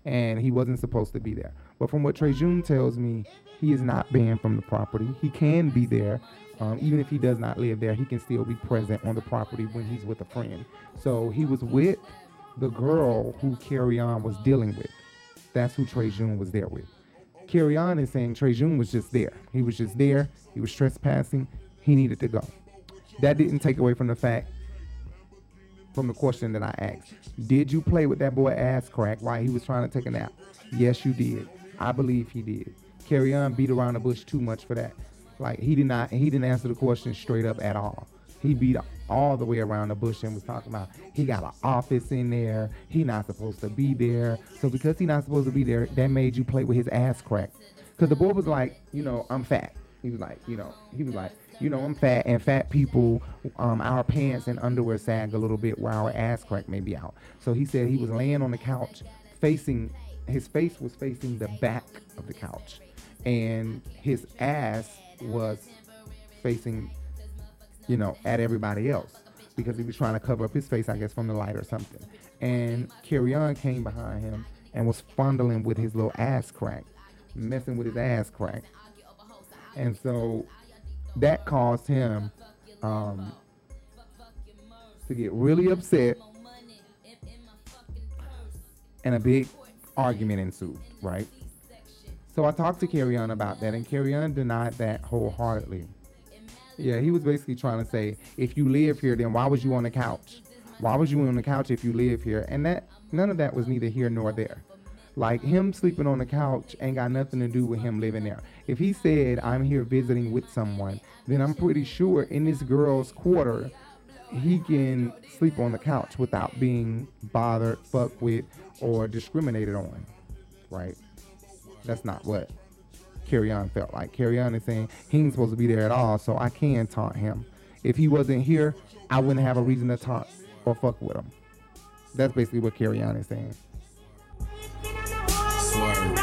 and he wasn't supposed to be there. But from what Trejun tells me, he is not banned from the property. He can be there. Even if he does not live there, he can still be present on the property when he's with a friend. So he was with the girl who Kerrion was dealing with. That's who Trejun was there with. Kerrion is saying Trejun was just there. He was just there. He was trespassing. He needed to go. That didn't take away from the fact, from the question that I asked. Did you play with that boy ass crack while he was trying to take a nap? Yes, you did. I believe he did. Kerrion beat around the bush too much for that. Like, he didn't answer the question straight up at all. He beat all the way around the bush and was talking about he got an office in there. He not supposed to be there. So because he not supposed to be there, that made you play with his ass crack. Because the boy was like, you know, I'm fat. He was like, I'm fat, and fat people, our pants and underwear sag a little bit where our ass crack may be out. So he said he was laying on the couch, his face was facing the back of the couch, and his ass was facing, you know, at everybody else, because he was trying to cover up his face, I guess, from the light or something. And Kerrion came behind him and was fondling with his little ass crack, messing with his ass crack. And so that caused him to get really upset, and a big argument ensued, right? So I talked to Kerrion about that, and Kerrion denied that wholeheartedly. Yeah, he was basically trying to say, if you live here, then why was you on the couch? Why was you on the couch if you live here? And that none of that was neither here nor there. Like, him sleeping on the couch ain't got nothing to do with him living there. If he said, I'm here visiting with someone, then I'm pretty sure in this girl's quarter, he can sleep on the couch without being bothered, fucked with, or discriminated on, right? That's not what Kerrion felt like. Kerrion is saying he ain't supposed to be there at all, so I can taunt him. If he wasn't here, I wouldn't have a reason to taunt or fuck with him. That's basically what Kerrion is saying. Swerve.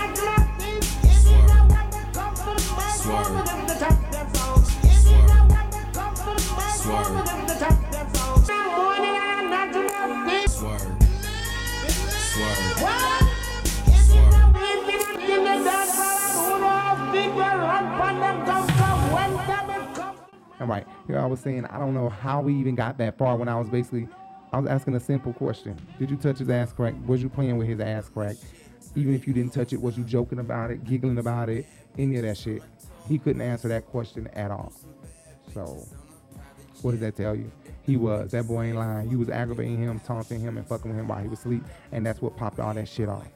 I'm like, you know, I was saying, I don't know how we even got that far when I was asking a simple question. Did you touch his ass crack? Was you playing with his ass crack? Even if you didn't touch it, was you joking about it, giggling about it, any of that shit? He couldn't answer that question at all. So what does that tell you? He was. That boy ain't lying. You was aggravating him, taunting him, and fucking with him while he was asleep. And that's what popped all that shit off.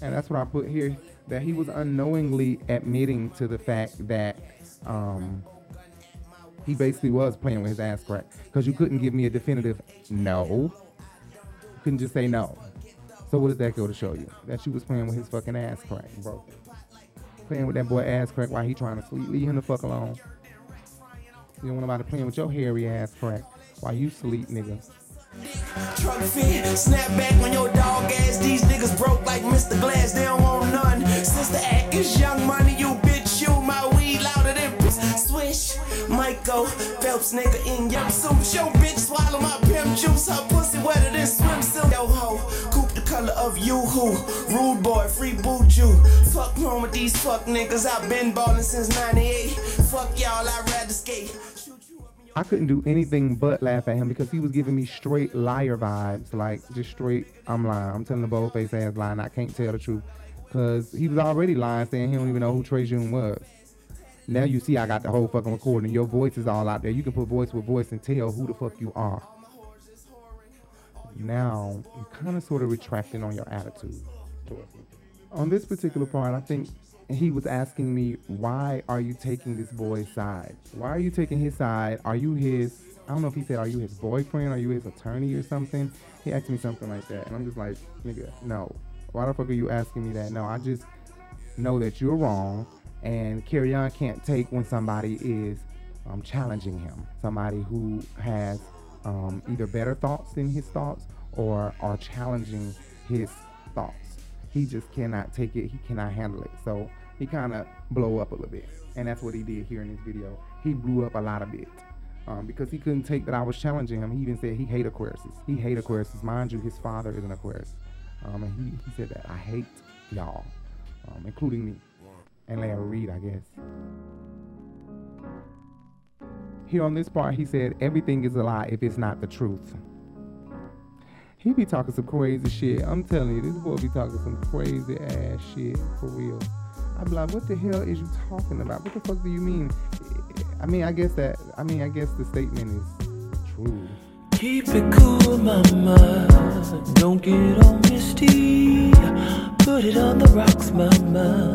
And that's what I put here, that he was unknowingly admitting to the fact that he basically was playing with his ass crack. Because you couldn't give me a definitive no. You couldn't just say no. So what does that go to show you? That you was playing with his fucking ass crack, bro. Playing with that boy ass crack while he trying to sleep. Leave him the fuck alone. You don't want nobody playing with your hairy ass crack while you sleep, nigga. Truck fit, snap back when your dog ass. These niggas broke like Mr. Glass, they don't want none. Sister act is young money, you bitch, you my weed louder than swish. Michael Phelps, nigga in your suit. Yo bitch swallow my pimp juice, her pussy wetter than swimsuit. Yo ho, coop the color of you who, rude boy, free buju. Fuck wrong with these fuck niggas, I've been ballin' since 98. Fuck y'all, I'd rather skate. I couldn't do anything but laugh at him because he was giving me straight liar vibes, like just straight, I'm lying. I'm telling the bold-faced ass lie and I can't tell the truth because he was already lying, saying he don't even know who Trejun was. Now you see I got the whole fucking recording. Your voice is all out there. You can put voice with voice and tell who the fuck you are. Now, you're kind of sort of retracting on your attitude. On this particular part, I think he was asking me, why are you taking this boy's side? Why are you taking his side? Are you his, I don't know if he said, are you his boyfriend? Are you his attorney or something? He asked me something like that. And I'm just like, nigga, no. Why the fuck are you asking me that? No, I just know that you're wrong. And Kerrion can't take when somebody is challenging him. Somebody who has either better thoughts than his thoughts or are challenging his thoughts. He just cannot take it. He cannot handle it. So he kind of blow up a little bit. And that's what he did here in this video. He blew up a lot of it because he couldn't take that I was challenging him. He even said he hated Aquariuses. He hated Aquariuses. Mind you, his father is an Aquarius. And he said that I hate y'all, including me. And Larry Reid, I guess. Here on this part, he said, everything is a lie if it's not the truth. He be talking some crazy shit. I'm telling you, this boy be talking some crazy ass shit, for real. I be like, what the hell is you talking about? What the fuck do you mean? I guess the statement is true. Keep it cool, mama. Don't get all misty. Put it on the rocks, mama.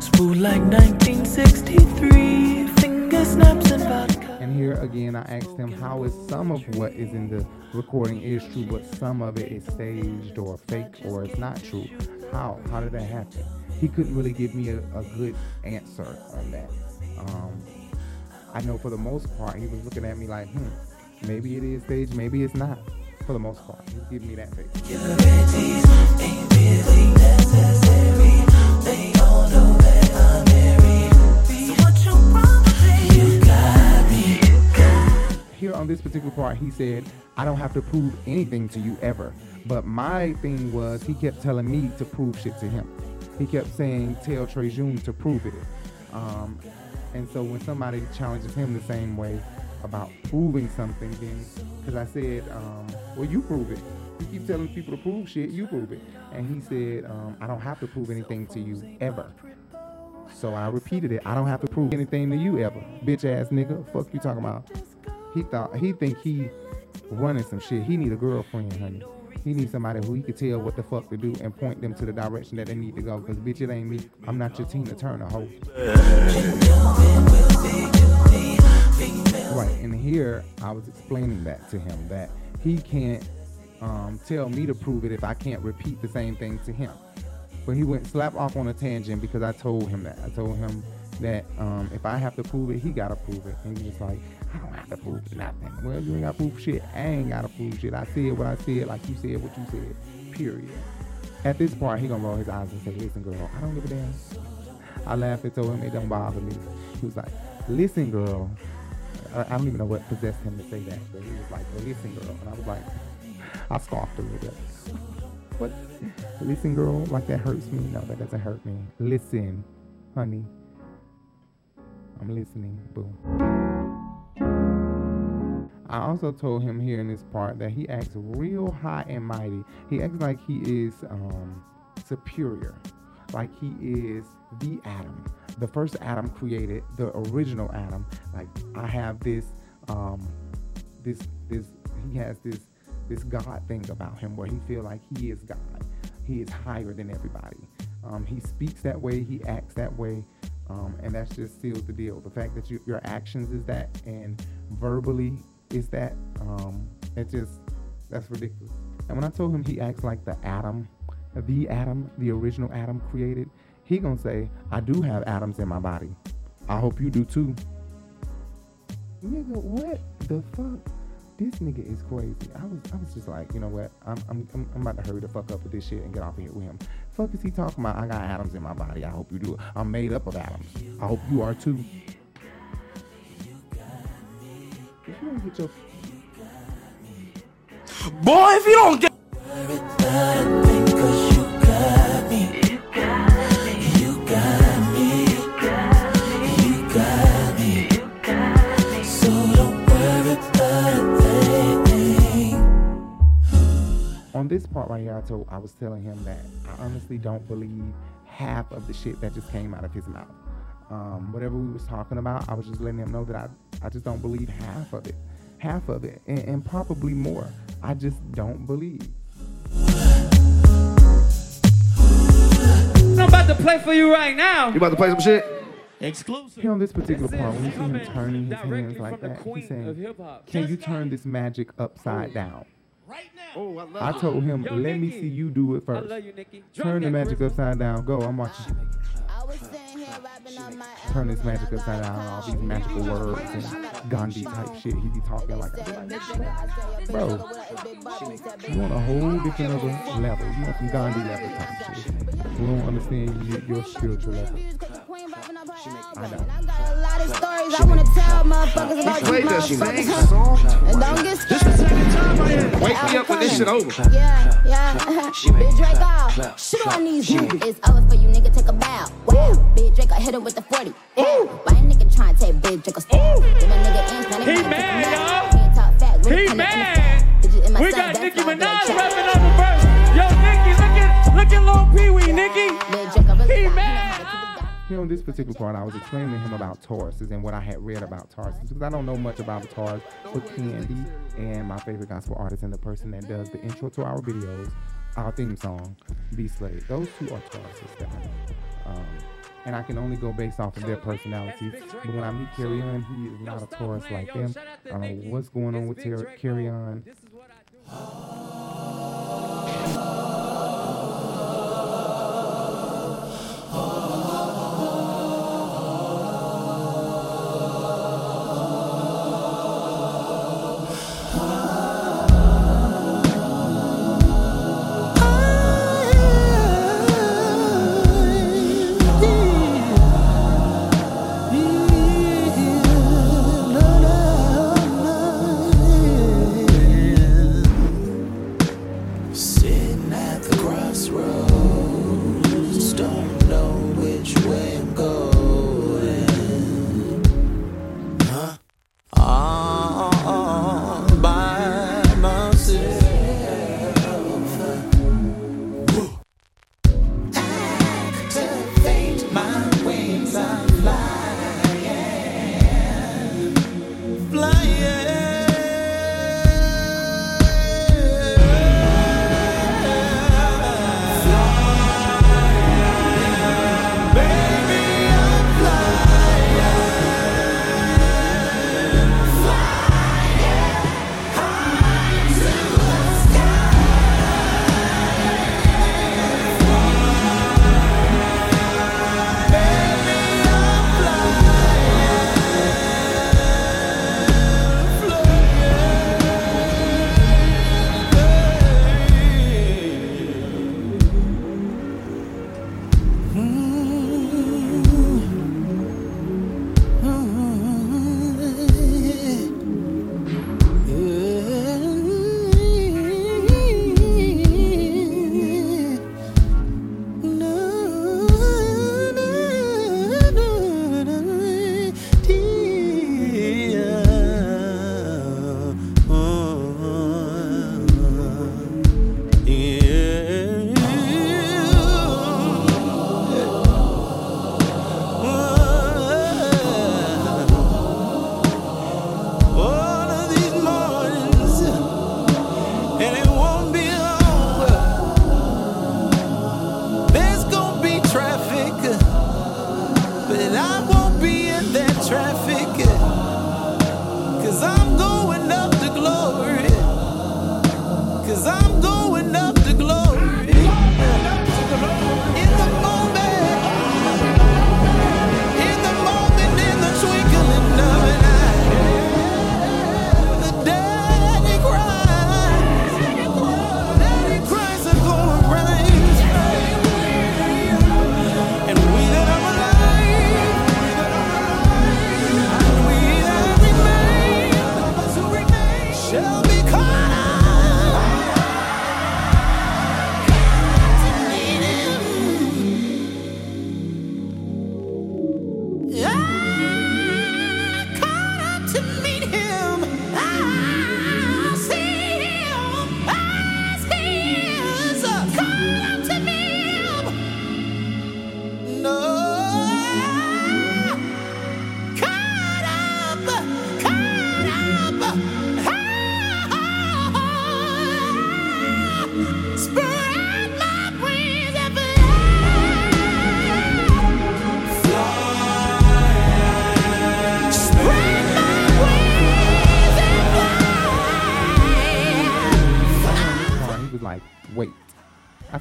Smooth like 1963. Finger snaps and vodka. And here again, I asked him, how is some of what is in the recording is true, but some of it is staged or fake or it's not true? How did that happen? He couldn't really give me a good answer on that. I know for the most part, he was looking at me like, maybe it is staged, maybe it's not. For the most part, he's giving me that face. Here on this particular part, he said, I don't have to prove anything to you ever. But my thing was, he kept telling me to prove shit to him. He kept saying, tell Trejun to prove it. And so when somebody challenges him the same way, about proving something, then because I said, well, you prove it. You keep telling people to prove shit, you prove it. And he said, I don't have to prove anything to you ever. So I repeated it. I don't have to prove anything to you ever, bitch ass nigga. Fuck you talking about. He think he running some shit. He need a girlfriend, honey. He needs somebody who he could tell what the fuck to do and point them to the direction that they need to go. Because bitch, it ain't me. I'm not your Tina Turner, hoe. Right, and here I was explaining that to him, that he can't tell me to prove it if I can't repeat the same thing to him. But he went slap off on a tangent because I told him that. I told him that if I have to prove it, he gotta prove it. And he was like, I don't have to prove nothing. Well, you ain't gotta prove shit. I ain't gotta prove shit. I said what I said, like you said what you said, period. At this part, he gonna roll his eyes and say, listen, girl, I don't give a damn. I laughed and told him it don't bother me. He was like, listen, girl. I don't even know what possessed him to say that, but he was like, well, listen, girl. And I was like, I scoffed a little bit. What? Listen, girl? Like, that hurts me? No, that doesn't hurt me. Listen, honey. I'm listening. Boom. I also told him here in this part that he acts real high and mighty. He acts like he is superior, like he is the Adam, the first Adam created, the original Adam. Like, I have this, he has this God thing about him where he feel like he is God. He is higher than everybody. He speaks that way. He acts that way. And that's just seals the deal. The fact that your actions is that and verbally is that, that's ridiculous. And when I told him he acts like the Adam, the original Adam created, he gonna say, I do have atoms in my body. I hope you do too. Nigga, what the fuck? This nigga is crazy. I was just like, you know what? I'm about to hurry the fuck up with this shit and get off of here with him. Fuck is he talking about? I got atoms in my body. I hope you do. I'm made up of atoms. I hope you are too. If you don't get your boy, if you don't get on this part right here, I was telling him that I honestly don't believe half of the shit that just came out of his mouth. Whatever we was talking about, I was just letting him know that I just don't believe half of it, and probably more. I just don't believe. I'm about to play for you right now. You about to play some shit? Exclusive. Here on this particular part, when you see him turning his hands like that, he's saying, can you turn this magic upside down? Right now. Oh, I told him, let me see you do it first. I love you, Nicki. Turn the magic upside down. Go, I'm watching you. Turn this magic upside down, all these magical words and Gandhi type shit. He be talking like that. Bro, you want a whole different other level. You want some Gandhi level type shit. We don't understand your spiritual level. I know. I got a lot of stories I want to tell motherfuckers about you motherfuckers. And don't get scared. Wake me up when this shit over. Yeah. Bitch, Drake off. Shit on these niggas. It's over for you, nigga. Take a bow. Wow. Bitch, Drake, I hit him with the 40. Ooh. Why ain't nigga trying to take bitch, Drake, a step? Give a nigga ends, man. He mad, y'all. He mad. We got Nicki Minaj rapping on the verse. Yo, Nicki, look at Lil Pee Wee, Nicki. He mad. Here on this particular part, I was explaining to him about Tauruses and what I had read about Tauruses, because I don't know much about Taurus, but Candy and my favorite gospel artist and the person that does the intro to our videos, our theme song, B. Slade. Those two are Tauruses that I know. And I can only go based off of their personalities. But when I meet Kerrion, he is not a Taurus like them. I don't know what's going on with Kerrion.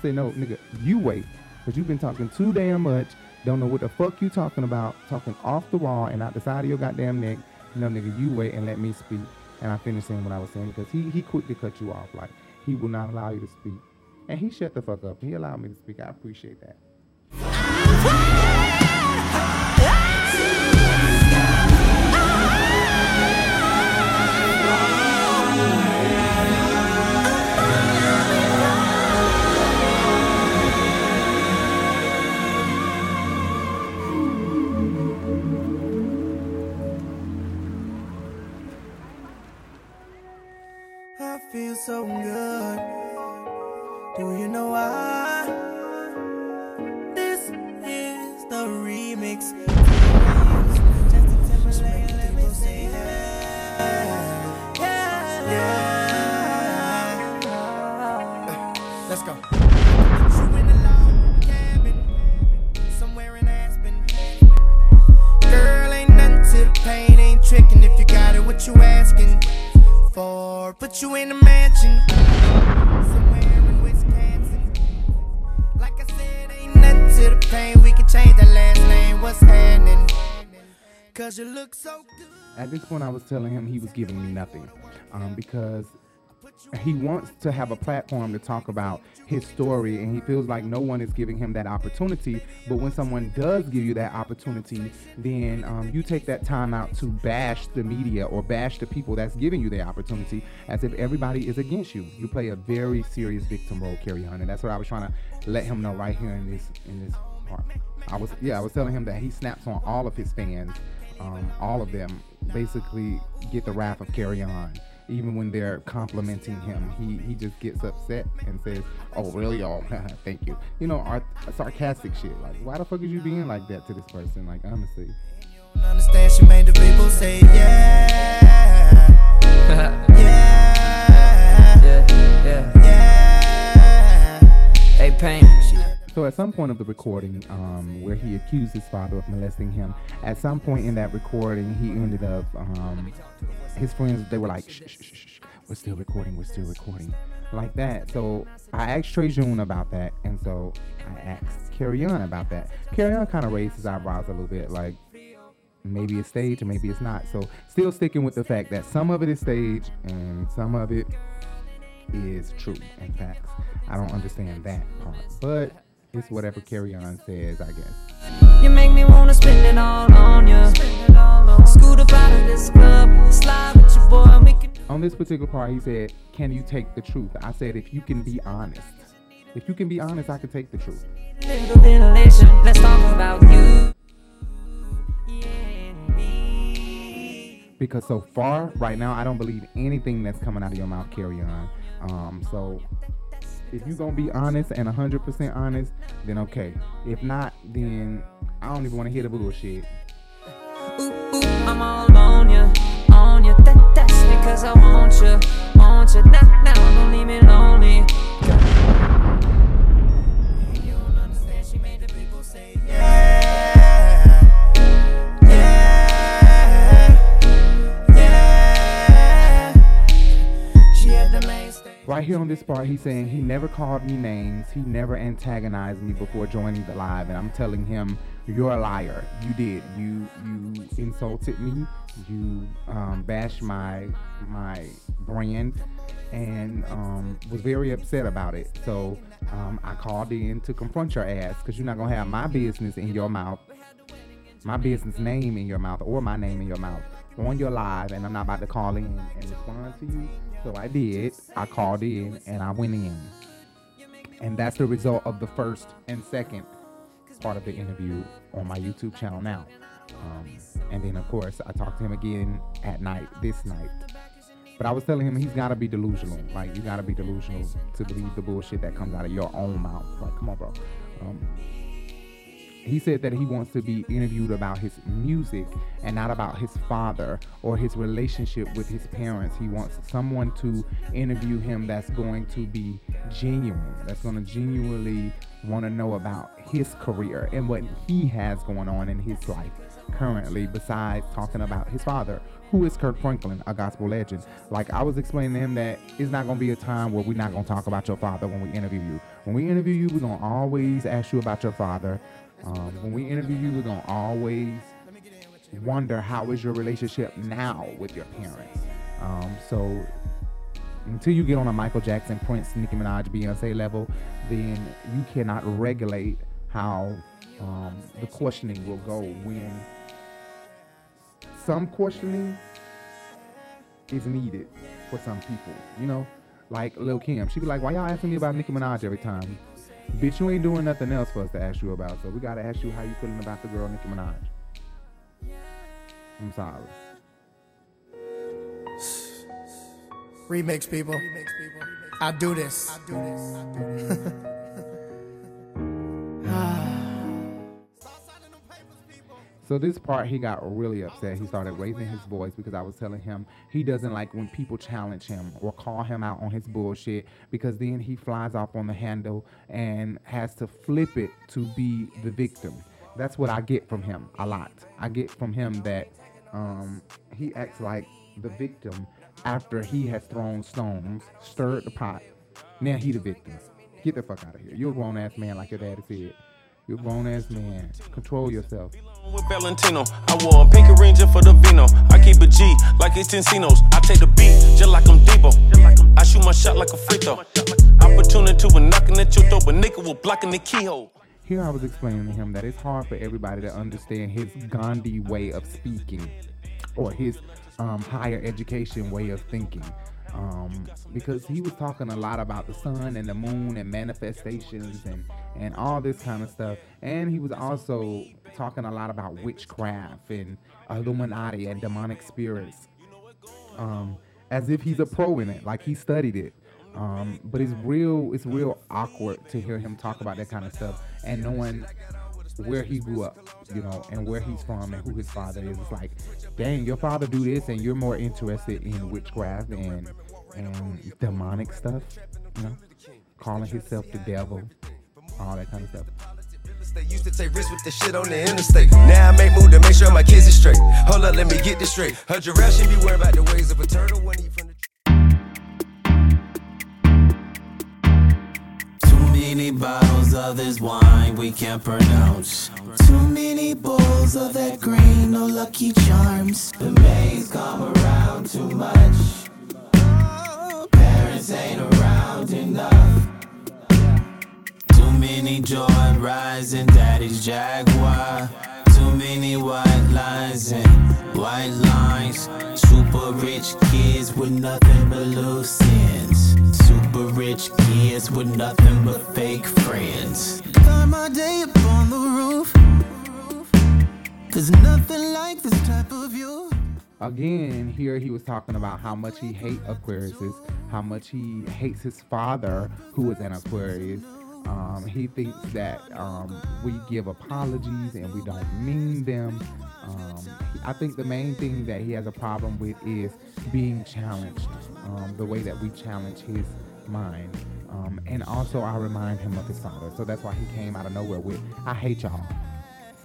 said, no, nigga, you wait. Because you've been talking too damn much. Don't know what the fuck you talking about. Talking off the wall and out the side of your goddamn neck. No, nigga, you wait and let me speak. And I finished saying what I was saying because he quickly cut you off. Like, he will not allow you to speak. And he shut the fuck up. He allowed me to speak. I appreciate that. Feel so good. Do you know why? This is the remix. Just let me say that. Yeah. Let's go. You in a long cabin, somewhere in Aspen. Girl, ain't nothing to the pain, ain't tricking. If you got it, what you asking? For, put you in a mansion somewhere in Wisconsin. Like I said, ain't nothing to the pain. We can change that last name. What's happening? Cause you look so good. At this point, I was telling him he was giving me nothing, because he wants to have a platform to talk about his story, and he feels like no one is giving him that opportunity. But when someone does give you that opportunity, then you take that time out to bash the media or bash the people that's giving you the opportunity, as if everybody is against you. You play a very serious victim role, Kerrion, and that's what I was trying to let him know right here in this part. I was telling him that he snaps on all of his fans. All of them basically get the wrath of Kerrion. Even when they're complimenting him, he just gets upset and says, oh, really? Oh, thank you. You know, sarcastic shit. Like, why the fuck is you being like that to this person? Like, honestly. Understand, she made the people say, yeah. Yeah. Yeah. Yeah. Yeah. Hey, Pain. So at some point of the recording, where he accused his father of molesting him, at some point in that recording, he ended up, his friends, they were like, shh, shh, shh, shh, we're still recording, like that. So I asked Trejun about that, and so I asked Kerrion about that. Kerrion kind of raised his eyebrows a little bit, like, maybe it's staged, or maybe it's not. So still sticking with the fact that some of it is staged, and some of it is true and facts. I don't understand that part, but... it's whatever Kerrion says, I guess. You make me wanna spend it all on you. Scoot up out of this club, slide with your boy, and we can. On this particular part, he said, "Can you take the truth?" I said, "If you can be honest, I can take the truth." Let's talk about you. Because so far, right now, I don't believe anything that's coming out of your mouth, Kerrion. So. If you're going to be honest and 100% honest, then okay. If not, then I don't even want to hear the bullshit. Ooh, ooh, I'm all on you, that's because I want you, now don't leave me lonely. You don't understand, she made the people say yeah, yeah, yeah, she had the main stage. Right here on this part, he's saying he never called me names. He never antagonized me before joining the live. And I'm telling him, you're a liar. You did. You insulted me. You bashed my brand, and was very upset about it. So I called in to confront your ass, because you're not going to have my business in your mouth, my business name in your mouth, or my name in your mouth on your live, and I'm not about to call in and respond to you. So I did. I called in and I went in. And that's the result of the first and second part of the interview on my YouTube channel now. And then, of course, I talked to him again at night, this night. But I was telling him he's got to be delusional. Like, you got to be delusional to believe the bullshit that comes out of your own mouth. Like, come on, bro. He said that he wants to be interviewed about his music and not about his father or his relationship with his parents. He wants someone to interview him that's going to be genuine, that's going to genuinely want to know about his career and what he has going on in his life. currently besides talking about his father, who is Kirk Franklin, a gospel legend. Like, I was explaining to him that it's not going to be a time where we're not going to talk about your father when we interview you. When we interview you, we're going to always ask you about your father. When we interview you, we're going to always wonder how is your relationship now with your parents. So until you get on a Michael Jackson, Prince, Nicki Minaj, Beyonce level, then you cannot regulate how the questioning will go. When some questioning is needed for some people, you know, like Lil Kim, she be like, why y'all asking me about Nicki Minaj every time? Bitch, you ain't doing nothing else for us to ask you about, so we gotta ask you how you feeling about the girl Nicki Minaj. I'm sorry. Remix, people. I do this. So this part, he got really upset. He started raising his voice because I was telling him he doesn't like when people challenge him or call him out on his bullshit, because then he flies off on the handle and has to flip it to be the victim. That's what I get from him a lot. I get from him that he acts like the victim after he has thrown stones, stirred the pot. Now he the victim. Get the fuck out of here. You're a grown-ass man, like your daddy said. You're a grown-ass man. Control yourself. With Valentino, I wore a pink ranger for the vino. I keep a G like it's Tencinos. I take the beat just like I'm Debo. I shoot my shot like a free throw. Opportunity when knocking at your door, but nigga will blocking the keyhole. Here I was explaining to him that it's hard for everybody to understand his Gandhi way of speaking or his higher education way of thinking. Because he was talking a lot about the sun and the moon and manifestations and all this kind of stuff. And he was also talking a lot about witchcraft and Illuminati and demonic spirits, as if he's a pro in it, like he studied it. But it's real awkward to hear him talk about that kind of stuff and knowing where he grew up, you know, and where he's from and who his father is. It's like, dang, your father do this and you're more interested in witchcraft and demonic stuff, you know, calling himself the devil, all that kind of stuff. They used to take risks with the shit on the interstate. Now I make move to make sure my kids is straight. Hold up, let me get this straight. Her giraffe should be worried about the ways of a turtle when he from the Too many bottles of this wine we can't pronounce. Too many bowls of that green, no Lucky Charms. The maze come around too much. Parents ain't around enough. Too many joint rides in daddy's Jaguar. Too many white lines and white lines. Super rich kids with nothing but loose ends. Super rich kids with nothing but fake friends. Time my day up on the roof. There's nothing like this type of you. Again, here he was talking about how much he hates Aquariuses, how much he hates his father, who was an Aquarius. He thinks that we give apologies and we don't mean them. I think the main thing that he has a problem with is being challenged, the way that we challenge his mind. And also, I remind him of his father. So that's why he came out of nowhere with, I hate y'all.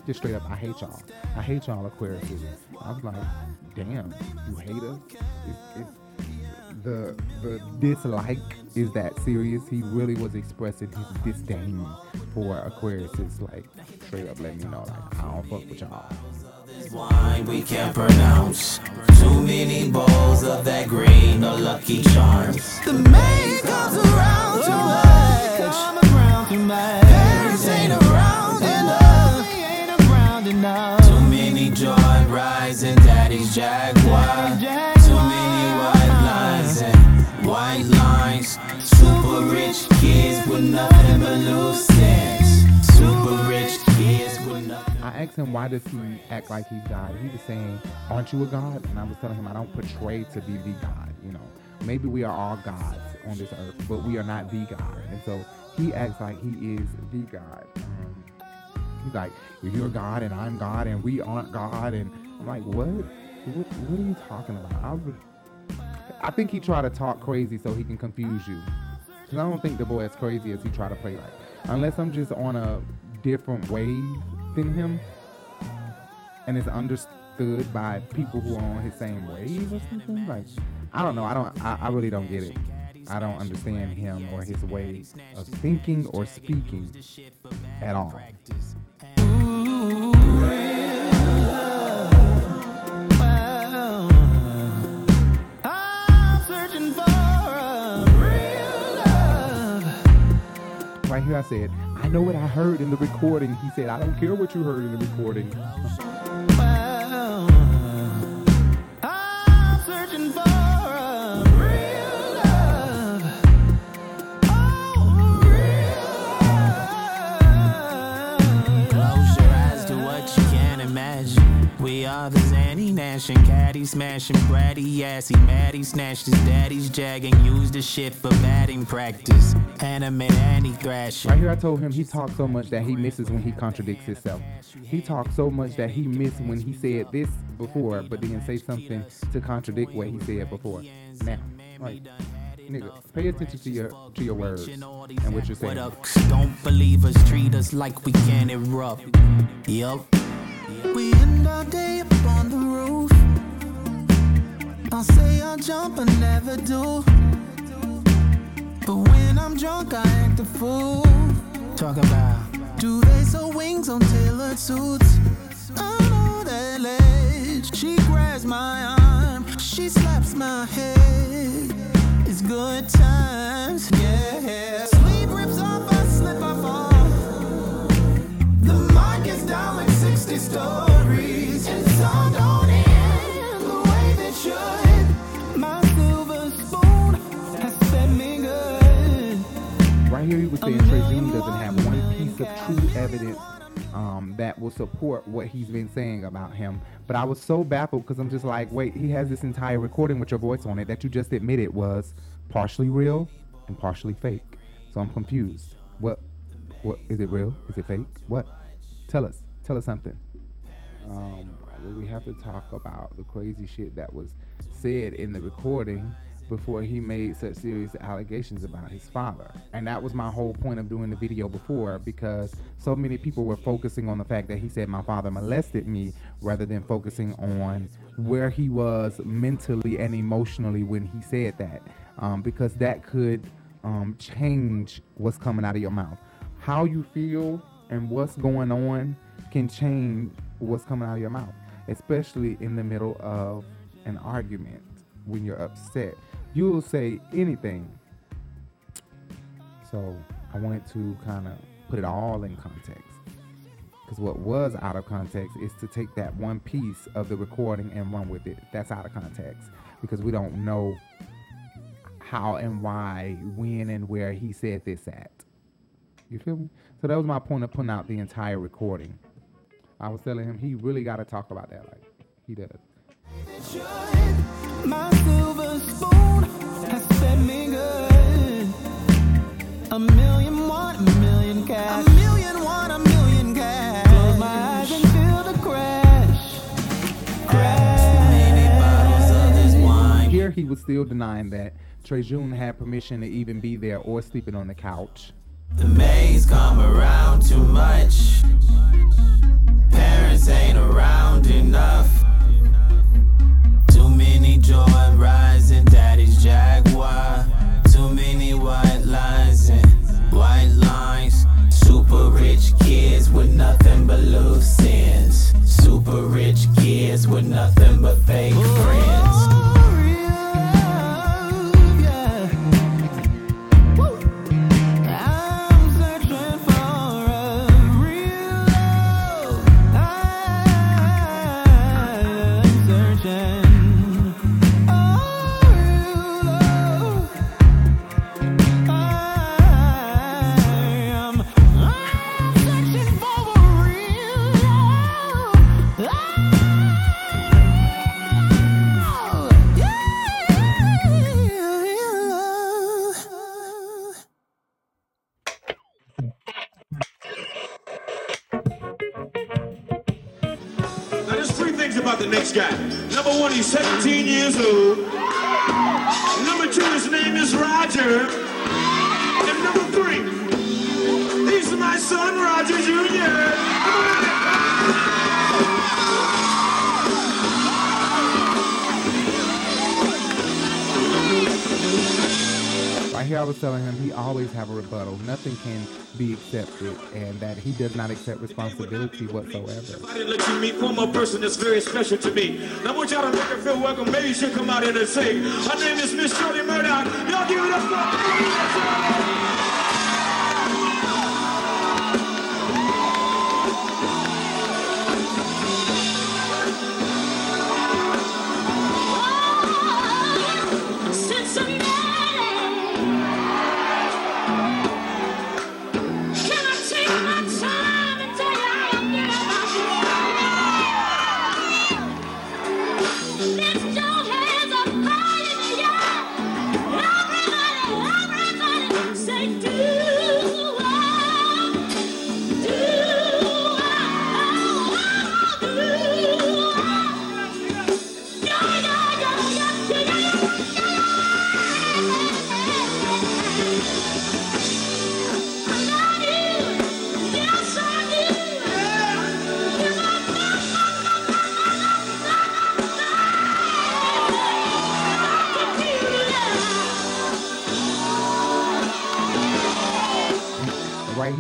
Just straight up, I hate y'all. I hate y'all Aquariuses. I was like, damn, you hate us? The dislike is that serious. He really was expressing his disdain for Aquariuses. Like, straight up letting me know, like, I don't fuck with y'all. Wine we can't pronounce. Too many bowls of that green, no Lucky Charms. The main comes around too much. Parents ain't around enough. Too many joy rides in daddy's Jaguar. Too many white lines and white lines. Super rich kids with nothing but loose ends. Super rich kids with nothing. I asked him, why does he act like he's God? He was saying, aren't you a God? And I was telling him, I don't portray to be the God, you know. Maybe we are all gods on this earth, but we are not the God. And so he acts like he is the God. He's like, you're God and I'm God and we aren't God. And I'm like, what are you talking about? I think he tried to talk crazy so he can confuse you. Because I don't think the boy is crazy as he tried to play like. Unless I'm just on a different wave than him, and is understood by people who are on his same wave or something? Like, I don't know. I really don't get it. I don't understand him or his way of thinking or speaking at all. Right here I said, I know what I heard in the recording. He said, I don't care what you heard in the recording. The Zanny gnashing, caddy smashing, bratty assy, Maddie snatched his daddy's jagging, used the shit for batting practice. Animate Annie thrashing. Right here, I told him he talked so much that he misses when he contradicts himself. He talked so much that he missed when he said this before, but didn't say something to contradict what he said before. Now, like, nigga, pay attention to your words and what you're saying. Don't believe us, treat us like we can't erupt. Yup. We end our day up on the roof. I'll say I'll jump and never do. But when I'm drunk, I act a fool. Talk about do they sew wings on tailored suits? I'm on that ledge. She grabs my arm, she slaps my head. It's good times, yeah. Sleep rips off, I slip, I fall. The mic is down like 60 stories, and some don't end the way they should. My silver spoon has fed me good. Right here, he was saying Trejun doesn't have one piece of true evidence that will support what he's been saying about him. But I was so baffled because I'm just like, wait, he has this entire recording with your voice on it that you just admitted was partially real and partially fake. So I'm confused. What is it real? Is it fake? What? Tell us something. We have to talk about the crazy shit that was said in the recording before he made such serious allegations about his father. And that was my whole point of doing the video before, because so many people were focusing on the fact that he said my father molested me rather than focusing on where he was mentally and emotionally when he said that, because that could change what's coming out of your mouth. How you feel and what's going on can change what's coming out of your mouth, especially in the middle of an argument. When you're upset, you will say anything. So I wanted to kind of put it all in context, because what was out of context is to take that one piece of the recording and run with it. That's out of context, because we don't know how and why, when and where he said this at. You feel me? So that was my point of putting out the entire recording. I was telling him he really got to talk about that, like he does. My silver spoon has fed me good. $1,000,001, $1,000,000 $1,000,001, $1,000,000. Close my eyes and feel the crash. Many bottles of this wine. Here he was still denying that Trejun had permission to even be there or sleeping on the couch. The maze come around too much. Parents ain't around enough. Too many joy rides in daddy's Jaguar. Too many white lines and white lines. Super rich kids with nothing but loose sins. Super rich kids with nothing but fake friends. He's 17 years old. Number two, his name is Roger. And number three, he's my son, Roger Jr. here I was telling him he always have a rebuttal. Nothing can be accepted, and that he does not accept responsibility whatsoever. Somebody look at me, former person that's very special to me. Now I want y'all to make her feel welcome. Maybe she'll come out here and sing. Her name is Miss Shirley Murdoch. Y'all give it up for her.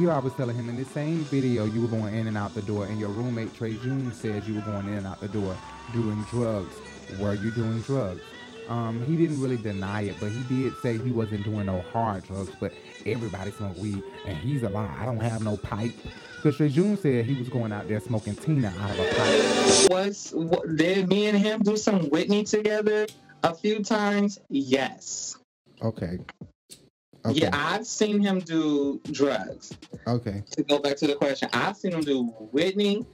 Here I was telling him, in the same video you were going in and out the door, and your roommate Trejun says you were going in and out the door doing drugs. Were you doing drugs? He didn't really deny it, but he did say he wasn't doing no hard drugs, but everybody smoked weed, and he's a lie. I don't have no pipe. Because Trejun said he was going out there smoking Tina out of a pipe. Did me and him do some Whitney together a few times? Yes. Okay. Yeah, I've seen him do drugs. Okay. To go back to the question, I've seen him do Whitney,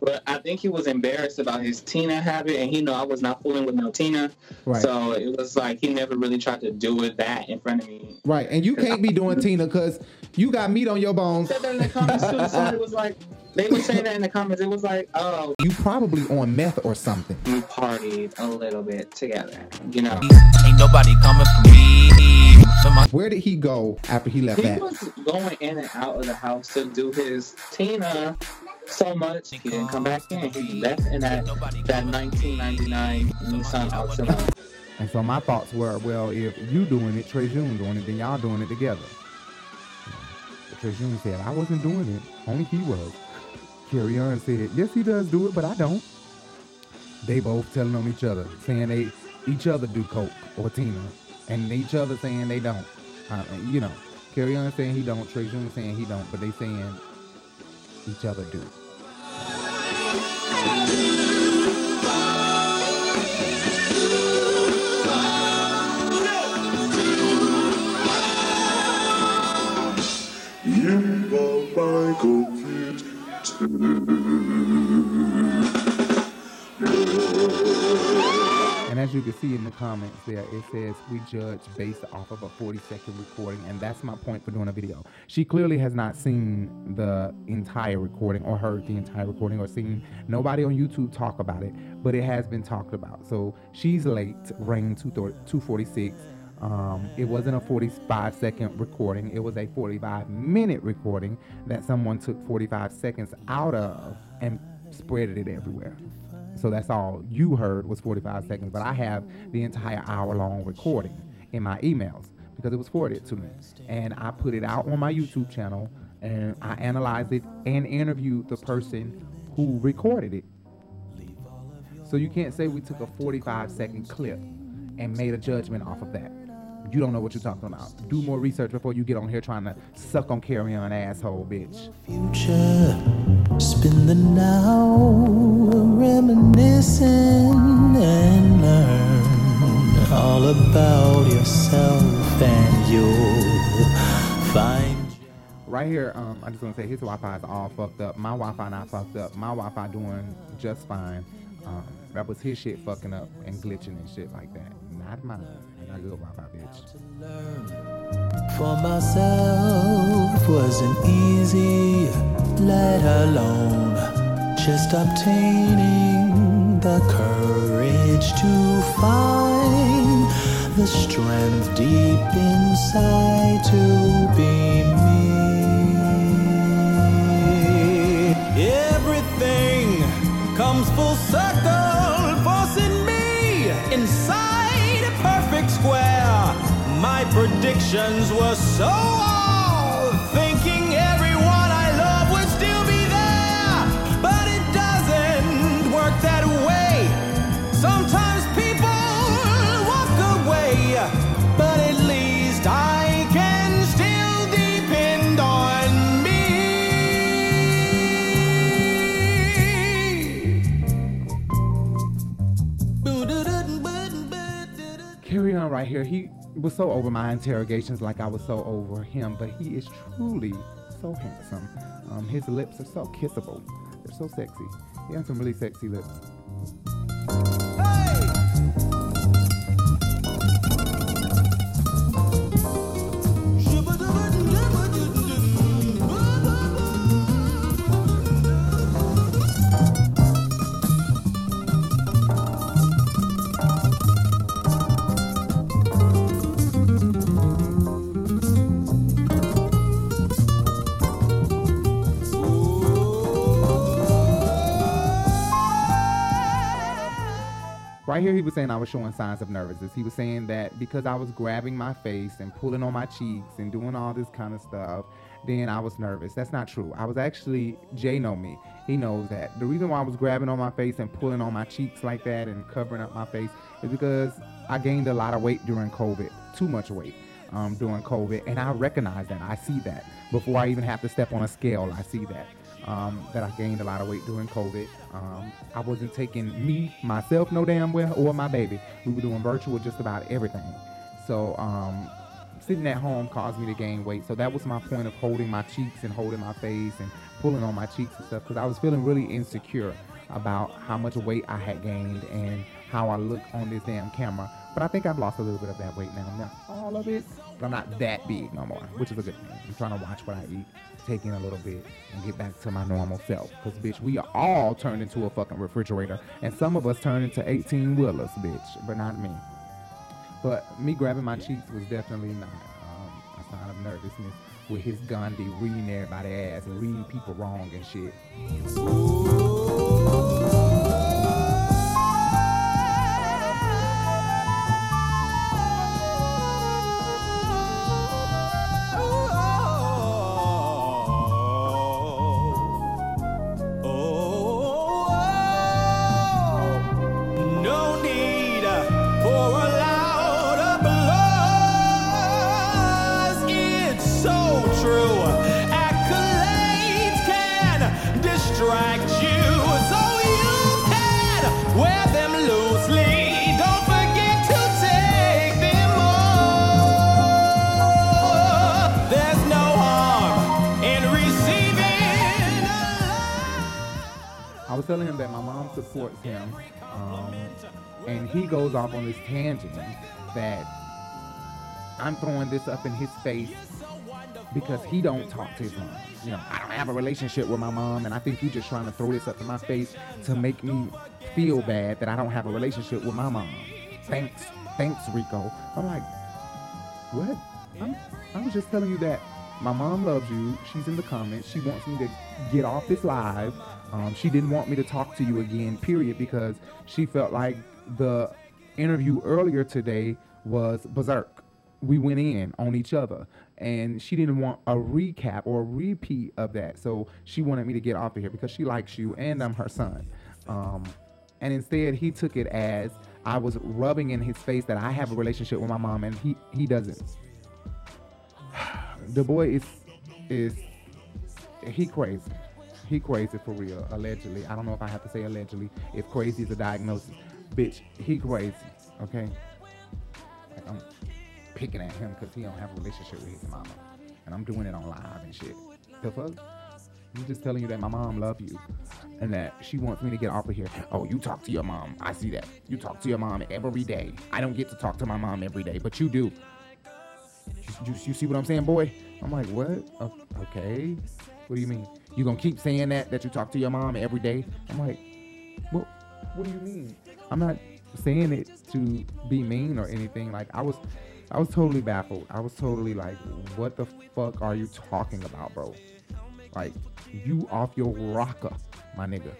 but I think he was embarrassed about his Tina habit, and he knew I was not fooling with no Tina. Right. So it was like he never really tried to do it that in front of me. Right, and you can't be doing Tina because you got meat on your bones. Said that in the comments too, so it was like, they were saying that in the comments. It was like, oh. You probably on meth or something. We partied a little bit together, you know. Ain't nobody coming for me. Where did he go after he left that? He was going in and out of the house to do his Tina so much he didn't come back in. He left in that 1999 Nissan Altima. And so my thoughts were, well, if you doing it, Trejun doing it, then y'all doing it together. Trejun said, I wasn't doing it. Only he was. Kerrion said, yes, he does do it, but I don't. They both telling on each other, saying they each other do coke or Tina. And each other saying they don't. You know, Kerrion saying he don't, Trejun saying he don't, but they saying each other do. You are my complete And as you can see in the comments there, it says we judge based off of a 40-second recording, and that's my point for doing a video. She clearly has not seen the entire recording or heard the entire recording or seen nobody on YouTube talk about it, but it has been talked about. So she's late, Rain 246. It wasn't a 45-second recording. It was a 45-minute recording that someone took 45 seconds out of and spread it everywhere. So that's all you heard was 45 seconds, but I have the entire hour-long recording in my emails because it was forwarded to me. And I put it out on my YouTube channel, and I analyzed it and interviewed the person who recorded it. So you can't say we took a 45-second clip and made a judgment off of that. You don't know what you're talking about. Do more research before you get on here trying to suck on Kerrion, asshole, bitch. Future, spin the now, reminiscing and learn all about yourself, and you'll find. Right here, I just want to say his Wi-Fi is all fucked up. My Wi-Fi not fucked up. My Wi-Fi doing just fine. That was his shit fucking up and glitching and shit like that. Not mine. I got good Wi-Fi, bitch. For myself wasn't easy, let alone just obtaining the courage to find the strength deep inside to be me. Everything comes full circle, forcing me inside a perfect square. My my predictions were so off, thinking everyone I love would still be there, but it doesn't work that way. Sometimes people walk away, but at least I can still depend on me. Carry on right here. He was so over my interrogations, like I was so over him, but he is truly so handsome. His lips are so kissable. They're so sexy. He has some really sexy lips. Hey! Right here, he was saying I was showing signs of nervousness. He was saying that because I was grabbing my face and pulling on my cheeks and doing all this kind of stuff, then I was nervous. That's not true. I was actually, Jay know me. He knows that. The reason why I was grabbing on my face and pulling on my cheeks like that and covering up my face is because I gained a lot of weight during COVID, too much weight during COVID. And I recognize that. I see that. Before I even have to step on a scale, I see that. That I gained a lot of weight during COVID. I wasn't taking me, myself, no damn well, or my baby. We were doing virtual just about everything. So sitting at home caused me to gain weight. So that was my point of holding my cheeks and holding my face and pulling on my cheeks and stuff, because I was feeling really insecure about how much weight I had gained and how I look on this damn camera. But I think I've lost a little bit of that weight now. Not all of it, but I'm not that big no more, which is a good thing. I'm trying to watch what I eat, take in a little bit, and get back to my normal self. Because, bitch, we are all turned into a fucking refrigerator. And some of us turn into 18-wheelers, bitch, but not me. But me grabbing my cheeks was definitely not a sign of nervousness, with his Gandhi reading everybody's ass and reading people wrong and shit. Ooh. I was telling him that my mom supports him, and he goes off on this tangent that I'm throwing this up in his face because he don't talk to his mom. You know, I don't have a relationship with my mom, and I think you're just trying to throw this up in my face to make me feel bad that I don't have a relationship with my mom. Thanks, Rico. I'm like, what? I was just telling you that my mom loves you. She's in the comments. She wants me to get off this live. She didn't want me to talk to you again, period, because she felt like the interview earlier today was berserk. We went in on each other, and she didn't want a recap or a repeat of that. So she wanted me to get off of here because she likes you, and I'm her son. And instead, he took it as I was rubbing in his face that I have a relationship with my mom, and he doesn't. The boy is he crazy. He crazy for real, allegedly. I don't know if I have to say allegedly, if crazy is a diagnosis. Bitch, he crazy, okay? Like, I'm picking at him because he don't have a relationship with his mama. And I'm doing it on live and shit. The fuck? I'm just telling you that my mom loves you and that she wants me to get off of here. Oh, you talk to your mom. I see that. You talk to your mom every day. I don't get to talk to my mom every day, but you do. You see what I'm saying, boy? I'm like, what? Okay. What do you mean? You gonna keep saying that you talk to your mom every day? I'm like, well, what do you mean? I'm not saying it to be mean or anything. Like, I was totally baffled. I was totally like, what the fuck are you talking about, bro? Like, you off your rocker, my nigga.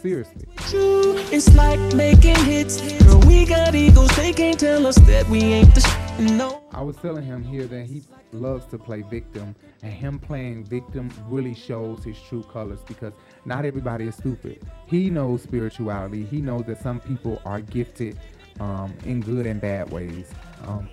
Seriously. True, it's like making hits. Girl, we got egos, they can't tell us that we ain't the shit, no. I was telling him here that he loves to play victim, and him playing victim really shows his true colors, because not everybody is stupid. He knows spirituality. He knows that some people are gifted in good and bad ways.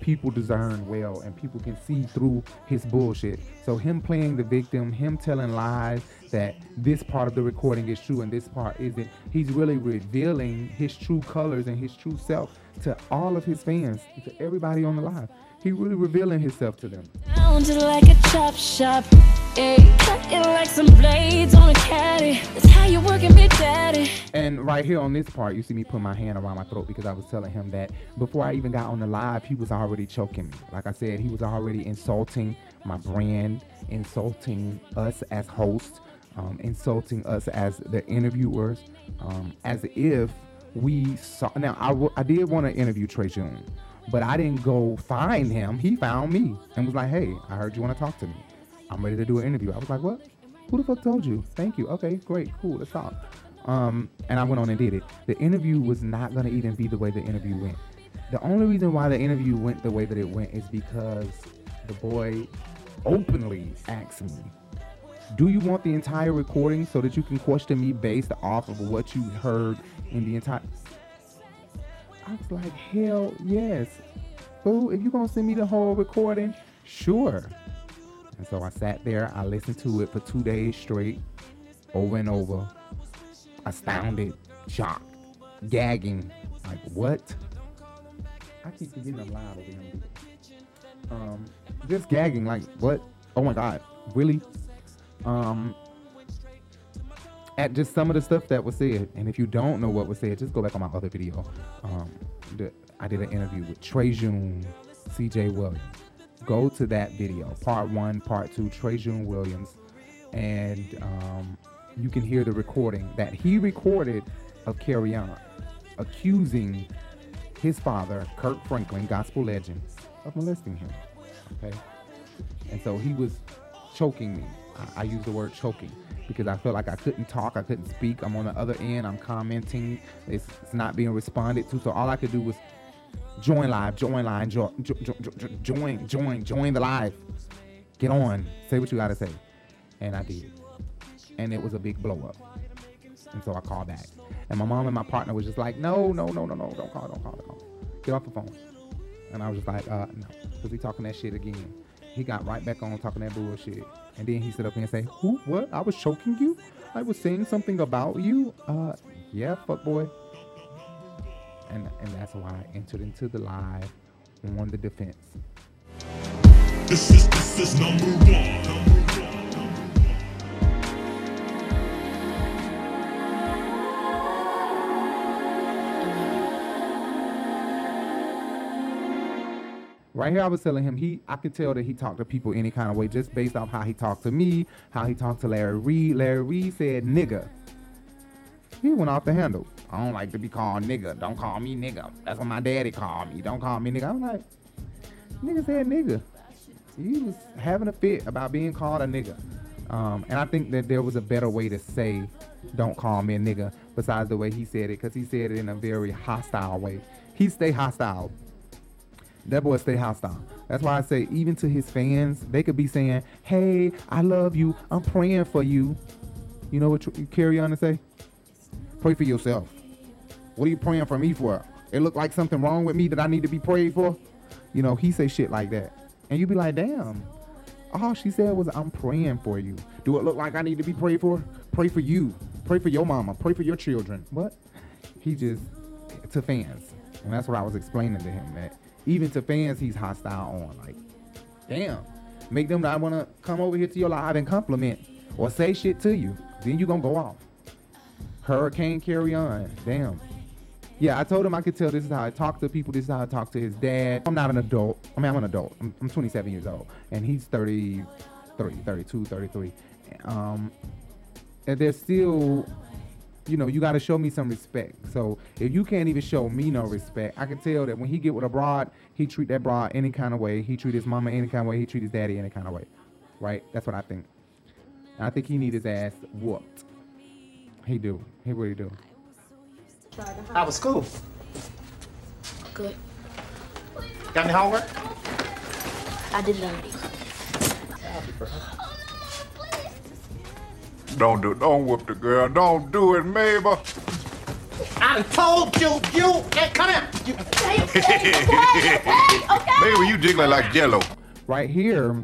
People discern well, and people can see through his bullshit. So him playing the victim, him telling lies that this part of the recording is true and this part isn't, he's really revealing his true colors and his true self to all of his fans, to everybody on the live. He really revealing himself to them. Sounded like a chop shop, yeah. Cut it like some blades on a caddy. That's how you working, big daddy. And right here on this part, you see me put my hand around my throat, because I was telling him that before I even got on the live, he was already choking me. Like I said, he was already insulting my brand, insulting us as hosts, insulting us as the interviewers, as if we saw. Now, I did want to interview Trejun, but I didn't go find him. He found me and was like, hey, I heard you want to talk to me. I'm ready to do an interview. I was like, what? Who the fuck told you? Thank you. Okay, great, cool, let's talk. And I went on and did it. The interview was not going to even be the way the interview went. The only reason why the interview went the way that it went is because the boy openly asked me, do you want the entire recording so that you can question me based off of what you heard in the entire... I was like, hell yes. Boo, if you're going to send me the whole recording, sure. And so I sat there. I listened to it for 2 days straight, over and over. Astounded, shocked, gagging. Like, what? I keep forgetting I'm loud over him. Just gagging, like, what? Oh my God, really? At just some of the stuff that was said. And if you don't know what was said, just go back on my other video. I did an interview with Trejun, CJ Williams. Go to that video, part 1, part 2, Trejun Williams. And you can hear the recording that he recorded of Kerrion accusing his father, Kirk Franklin, gospel legend, of molesting him, okay? And so he was choking me. I use the word choking, because I felt like I couldn't talk, I couldn't speak. I'm on the other end, I'm commenting. It's not being responded to. So all I could do was join live, join the live. Get on, say what you gotta say. And I did. And it was a big blow up. And so I called back. And my mom and my partner was just like, no, don't call. Get off the phone. And I was just like, no, because he talking that shit again. He got right back on talking that bullshit. And then he stood up and said, who, what? I was choking you? I was saying something about you? Yeah, fuck boy. And that's why I entered into the live on the defense. This is number 1. Right here I was telling him I could tell that he talked to people any kind of way, just based off how he talked to me, how he talked to Larry Reid. Larry Reid said nigga. He went off the handle. I don't like to be called nigga. Don't call me nigga. That's what my daddy called me. Don't call me nigga. I'm like, nigga said nigga. He was having a fit about being called a nigga. And I think that there was a better way to say, don't call me a nigga, besides the way he said it, because he said it in a very hostile way. He stay hostile. That boy stay hostile. That's why I say, even to his fans, they could be saying, hey, I love you. I'm praying for you. You know what you carry on to say? Pray for yourself. What are you praying for me for? It looked like something wrong with me that I need to be prayed for. You know, he say shit like that. And you be like, damn. All she said was, I'm praying for you. Do it look like I need to be prayed for? Pray for you. Pray for your mama. Pray for your children. What? He just, to fans. And that's what I was explaining to him, that even to fans, he's hostile on. Like, damn. Make them not want to come over here to your live and compliment or say shit to you. Then you going to go off. Hurricane Kerrion. Damn. Yeah, I told him I could tell this is how I talk to people. This is how I talk to his dad. I'm not an adult. I mean, I'm an adult. I'm 27 years old. And he's 33. And there's still, you know, you got to show me some respect. So if you can't even show me no respect, I can tell that when he get with a broad, he treat that broad any kind of way. He treat his mama any kind of way. He treat his daddy any kind of way. Right? That's what I think. And I think he need his ass whooped. He do. He really do. How was school? Good. Got any homework? I did it already. Don't whoop the girl. Don't do it, Mabel. I told you, can't come here. Mabel, you jiggling like Jello. Right here,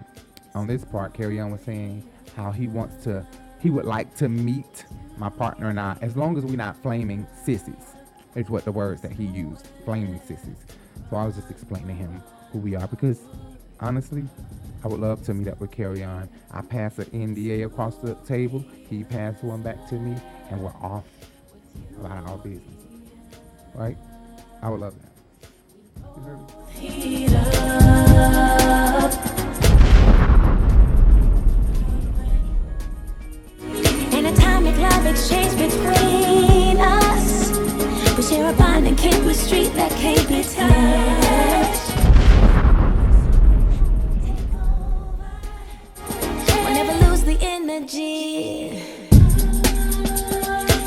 on this part, Kerrion was saying how he would like to meet my partner and I, as long as we're not flaming sissies, is what the words that he used, flaming sissies. So I was just explaining to him who we are, because honestly, I would love to meet up with Kerrion. I pass an NDA across the table, he passed one back to me, and we're off about our business, right? I would love that. You heard me? Heat up. Love exchange between us. We share a bond and chemistry that can't be touched. We'll never lose the energy.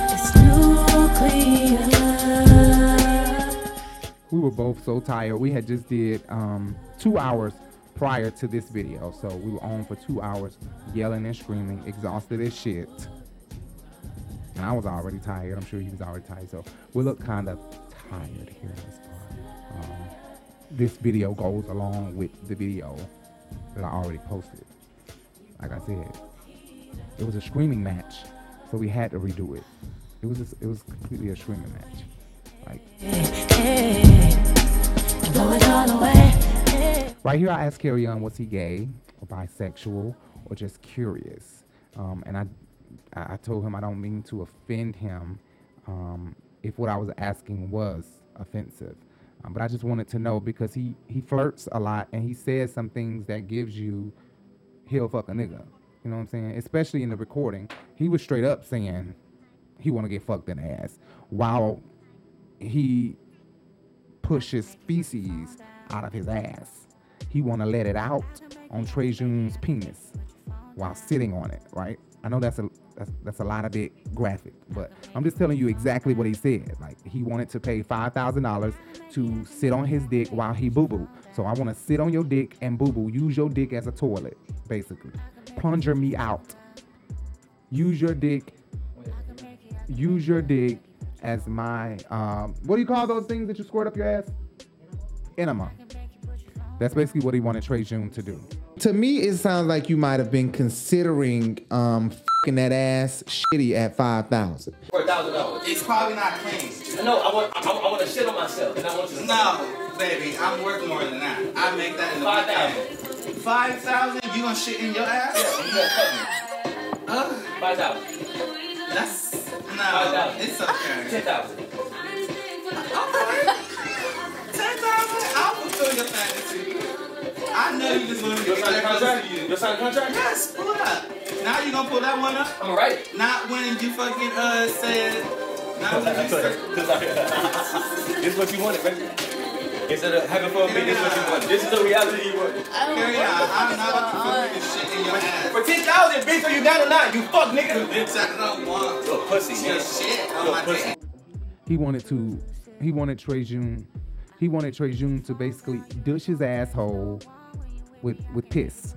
It's nuclear. We were both so tired. We had just did 2 hours prior to this video, so we were on for 2 hours, yelling and screaming, exhausted as shit. And I was already tired. I'm sure he was already tired. So we look kind of tired here in this part. This video goes along with the video that I already posted. Like I said, it was a screaming match, so we had to redo it. It was completely a screaming match. Like, right here, I asked Kerrion, was he gay or bisexual or just curious? And I told him I don't mean to offend him if what I was asking was offensive. But I just wanted to know, because he flirts a lot, and he says some things that gives you, he'll fuck a nigga. You know what I'm saying? Especially in the recording. He was straight up saying he want to get fucked in the ass while he pushes feces out of his ass. He want to let it out on Trejun's penis while sitting on it, right? I know that's a lot of bit graphic, but I'm just telling you exactly what he said. Like, he wanted to pay $5,000 to sit on his dick while he boo-boo. So I want to sit on your dick and boo-boo. Use your dick as a toilet, basically. Plunger me out. Use your dick as my, what do you call those things that you squirt up your ass? Enema. That's basically what he wanted Trejun to do. To me, it sounds like you might have been considering f***ing that ass shitty at $5,000. For $1,000. It's probably not clean. No, I want to shit on myself. And I want you to. No, baby, I'm worth more than that. I make that in the 5,000. 5,000? You gonna shit in your ass? Yeah, you gonna cut me. 5,000. That's no. 5,000. It's okay. 10,000. Okay. 10,000. I'll fulfill your fantasy. I know you just want to get that contract. You sign a contract? Yes, pull it up. Now you gonna pull that one up? I'm right. Not when you fucking said. Not when you said. It's what you wanted, baby. Instead of having fun, baby, this is what you want. This is the reality you want. Carry on. I'm not about to put shit in your ass. For 10,000, bitch, are you down or not? You fuck nigga. Bitch, I don't want to. Pussy. Shit on my dick. He wanted Trejun to basically douche his asshole with piss,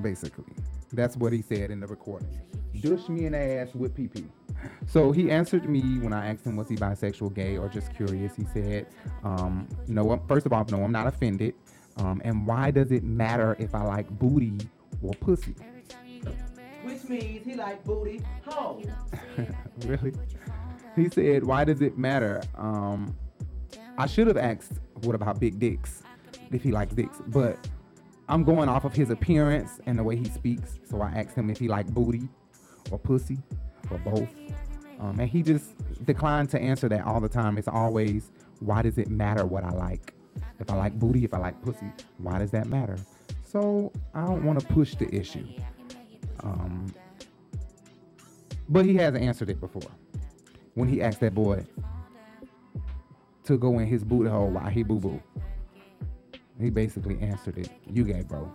basically. That's what he said in the recording. Douche me in the ass with pee-pee. So he answered me when I asked him, was he bisexual, gay, or just curious? He said, no, first of all, no, I'm not offended. And why does it matter if I like booty or pussy? Which means he like booty hoes. Really? He said, why does it matter? I should have asked, what about big dicks? If he likes dicks, but I'm going off of his appearance and the way he speaks. So I asked him if he liked booty or pussy or both. And he just declined to answer that all the time. It's always, why does it matter what I like? If I like booty, if I like pussy, why does that matter? So I don't want to push the issue. But he hasn't answered it before. When he asked that boy to go in his booty hole while he boo-boo, he basically answered it. You gay, bro.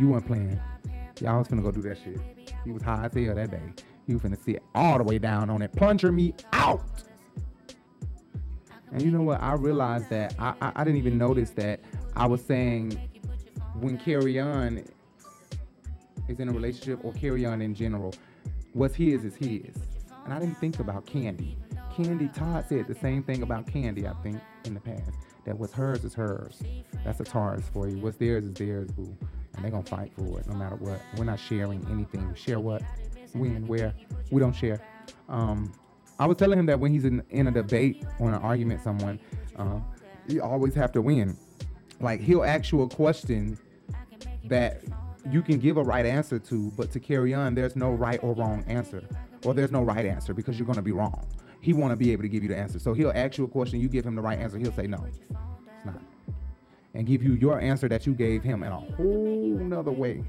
You weren't playing. Y'all was finna go do that shit. He was high as hell that day. He was finna sit all the way down on it. Plunger me out. And you know what? I realized that. I didn't even notice that I was saying when Kerrion is in a relationship, or Kerrion in general, what's his is his. And I didn't think about Kandi. Todd said the same thing about Kandi, I think, in the past. That what's hers is hers. That's a Taurus for you. What's theirs is theirs, boo. And they're going to fight for it no matter what. We're not sharing anything. We share what? When? Where? We don't share. I was telling him that when he's in a debate or an argument, someone, you always have to win. Like, he'll ask you a question that you can give a right answer to, but to Kerrion, there's no right or wrong answer. Or there's no right answer because you're going to be wrong. He want to be able to give you the answer. So he'll ask you a question, you give him the right answer, he'll say no, it's not. And give you your answer that you gave him in a whole nother way.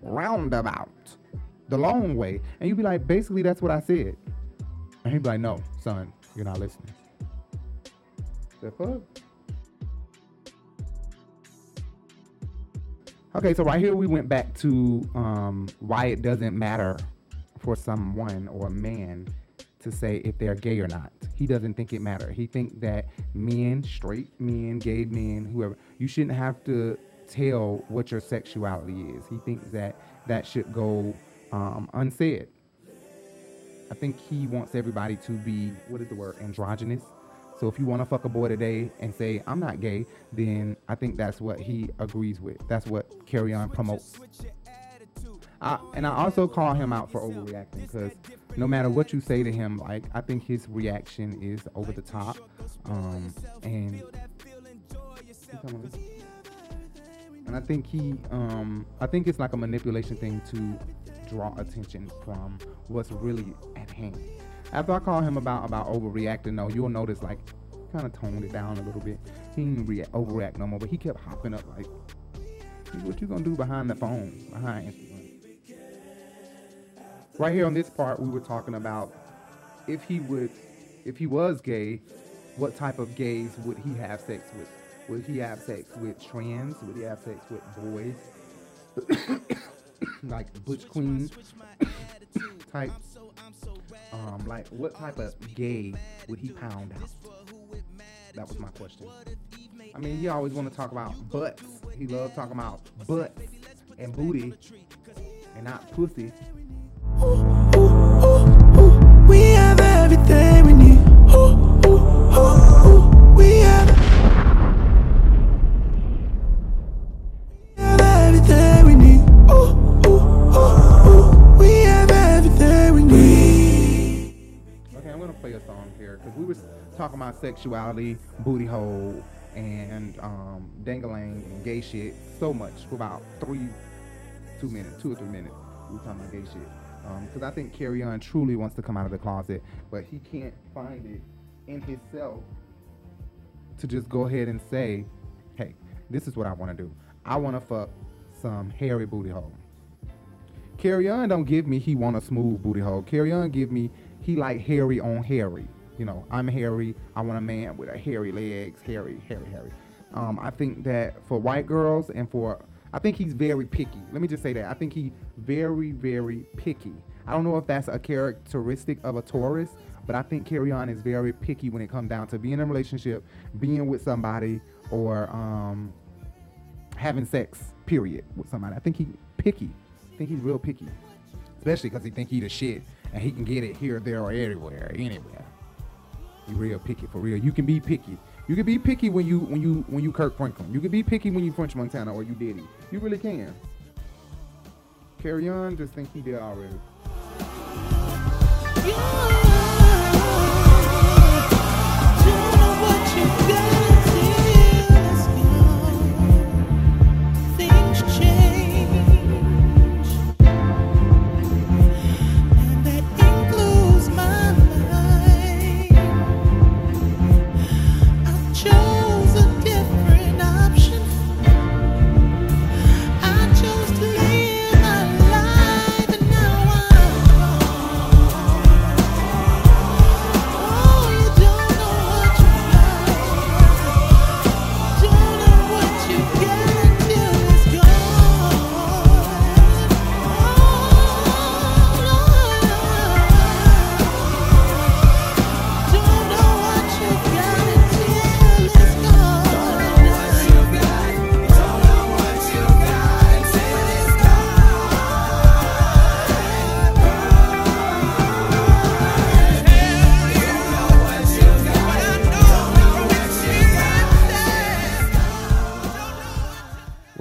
Roundabout. The long way. And you be like, basically, that's what I said. And he'd be like, no, son, you're not listening. Step up. Okay, so right here we went back to why it doesn't matter for someone or a man to say if they're gay or not. He doesn't think it matters. He think that men, straight men, gay men, whoever, you shouldn't have to tell what your sexuality is. He thinks that that should go unsaid. I think he wants everybody to be, what is the word, androgynous. So if you want to fuck a boy today and say, I'm not gay, then I think that's what he agrees with. That's what Kerrion promotes. I also call him out for overreacting, because no matter what you say to him, like, I think his reaction is over the top. And I think I think it's like a manipulation thing to draw attention from what's really at hand. After I call him about overreacting, though, you'll notice, like, kind of toned it down a little bit. He didn't overreact no more, but he kept hopping up like, what you gonna do behind the phone, behind Instagram? Right here on this part, we were talking about if he was gay, what type of gays would he have sex with? Would he have sex with trans? Would he have sex with boys? Like butch queen type? Like, what type of gay would he pound out? That was my question. I mean, he always want to talk about butts. He loves talking about butts and booty and not pussy. Ooh, ooh, ooh, ooh. We have everything we need. Ooh, ooh, ooh, ooh. We have everything we need. Ooh, ooh, ooh, ooh. We have everything we need. Okay, I'm gonna play a song here because we were talking about sexuality, booty hole, and dangling and gay shit so much for about 2 or 3 minutes. We were talking about gay shit because I think Kerrion truly wants to come out of the closet, but he can't find it in himself to just go ahead and say, hey, this is what I want to do. I want to fuck some hairy booty hole. Kerrion don't give me he want a smooth booty hole. Kerrion give me he like hairy on hairy. You know, I'm hairy. I want a man with a hairy legs, hairy. I think that for white girls and for, I think he's very picky. Let me just say that. I think he very, very picky. I don't know if that's a characteristic of a Taurus, but I think Kerrion is very picky when it comes down to being in a relationship, being with somebody, or having sex, period, with somebody. I think he's picky. I think he's real picky, especially because he think he the shit and he can get it here, there, or anywhere. You real picky, for real. You can be picky. You can be picky when you Kirk Franklin. You can be picky when you French Montana or you Diddy. You really can. Kerrion just think he did already.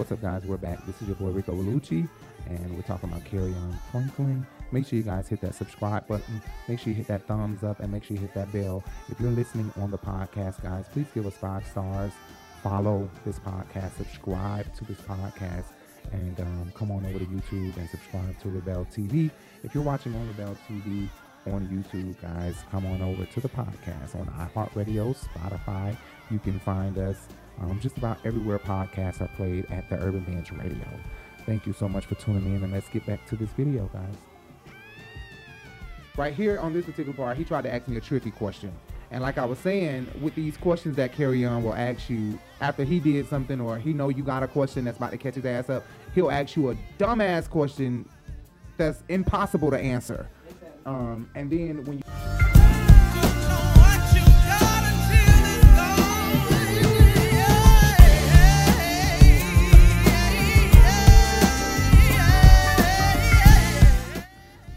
What's up, guys? We're back. This is your boy Rico Bellucci, and we're talking about Kerrion Franklin. Make sure you guys hit that subscribe button. Make sure you hit that thumbs up, and make sure you hit that bell. If you're listening on the podcast, guys, please give us 5 stars. Follow this podcast. Subscribe to this podcast. And come on over to YouTube and subscribe to RiBelTV. If you're watching on RiBelTV on YouTube, guys, come on over to the podcast on iHeartRadio, Spotify. You can find us just about everywhere podcasts are played at The Urban Binge Radio. Thank you so much for tuning in, and let's get back to this video, guys. Right here on this particular part, he tried to ask me a tricky question. And like I was saying, with these questions that Kerrion will ask you after he did something or he know you got a question that's about to catch his ass up, he'll ask you a dumbass question that's impossible to answer. Okay. And then when you...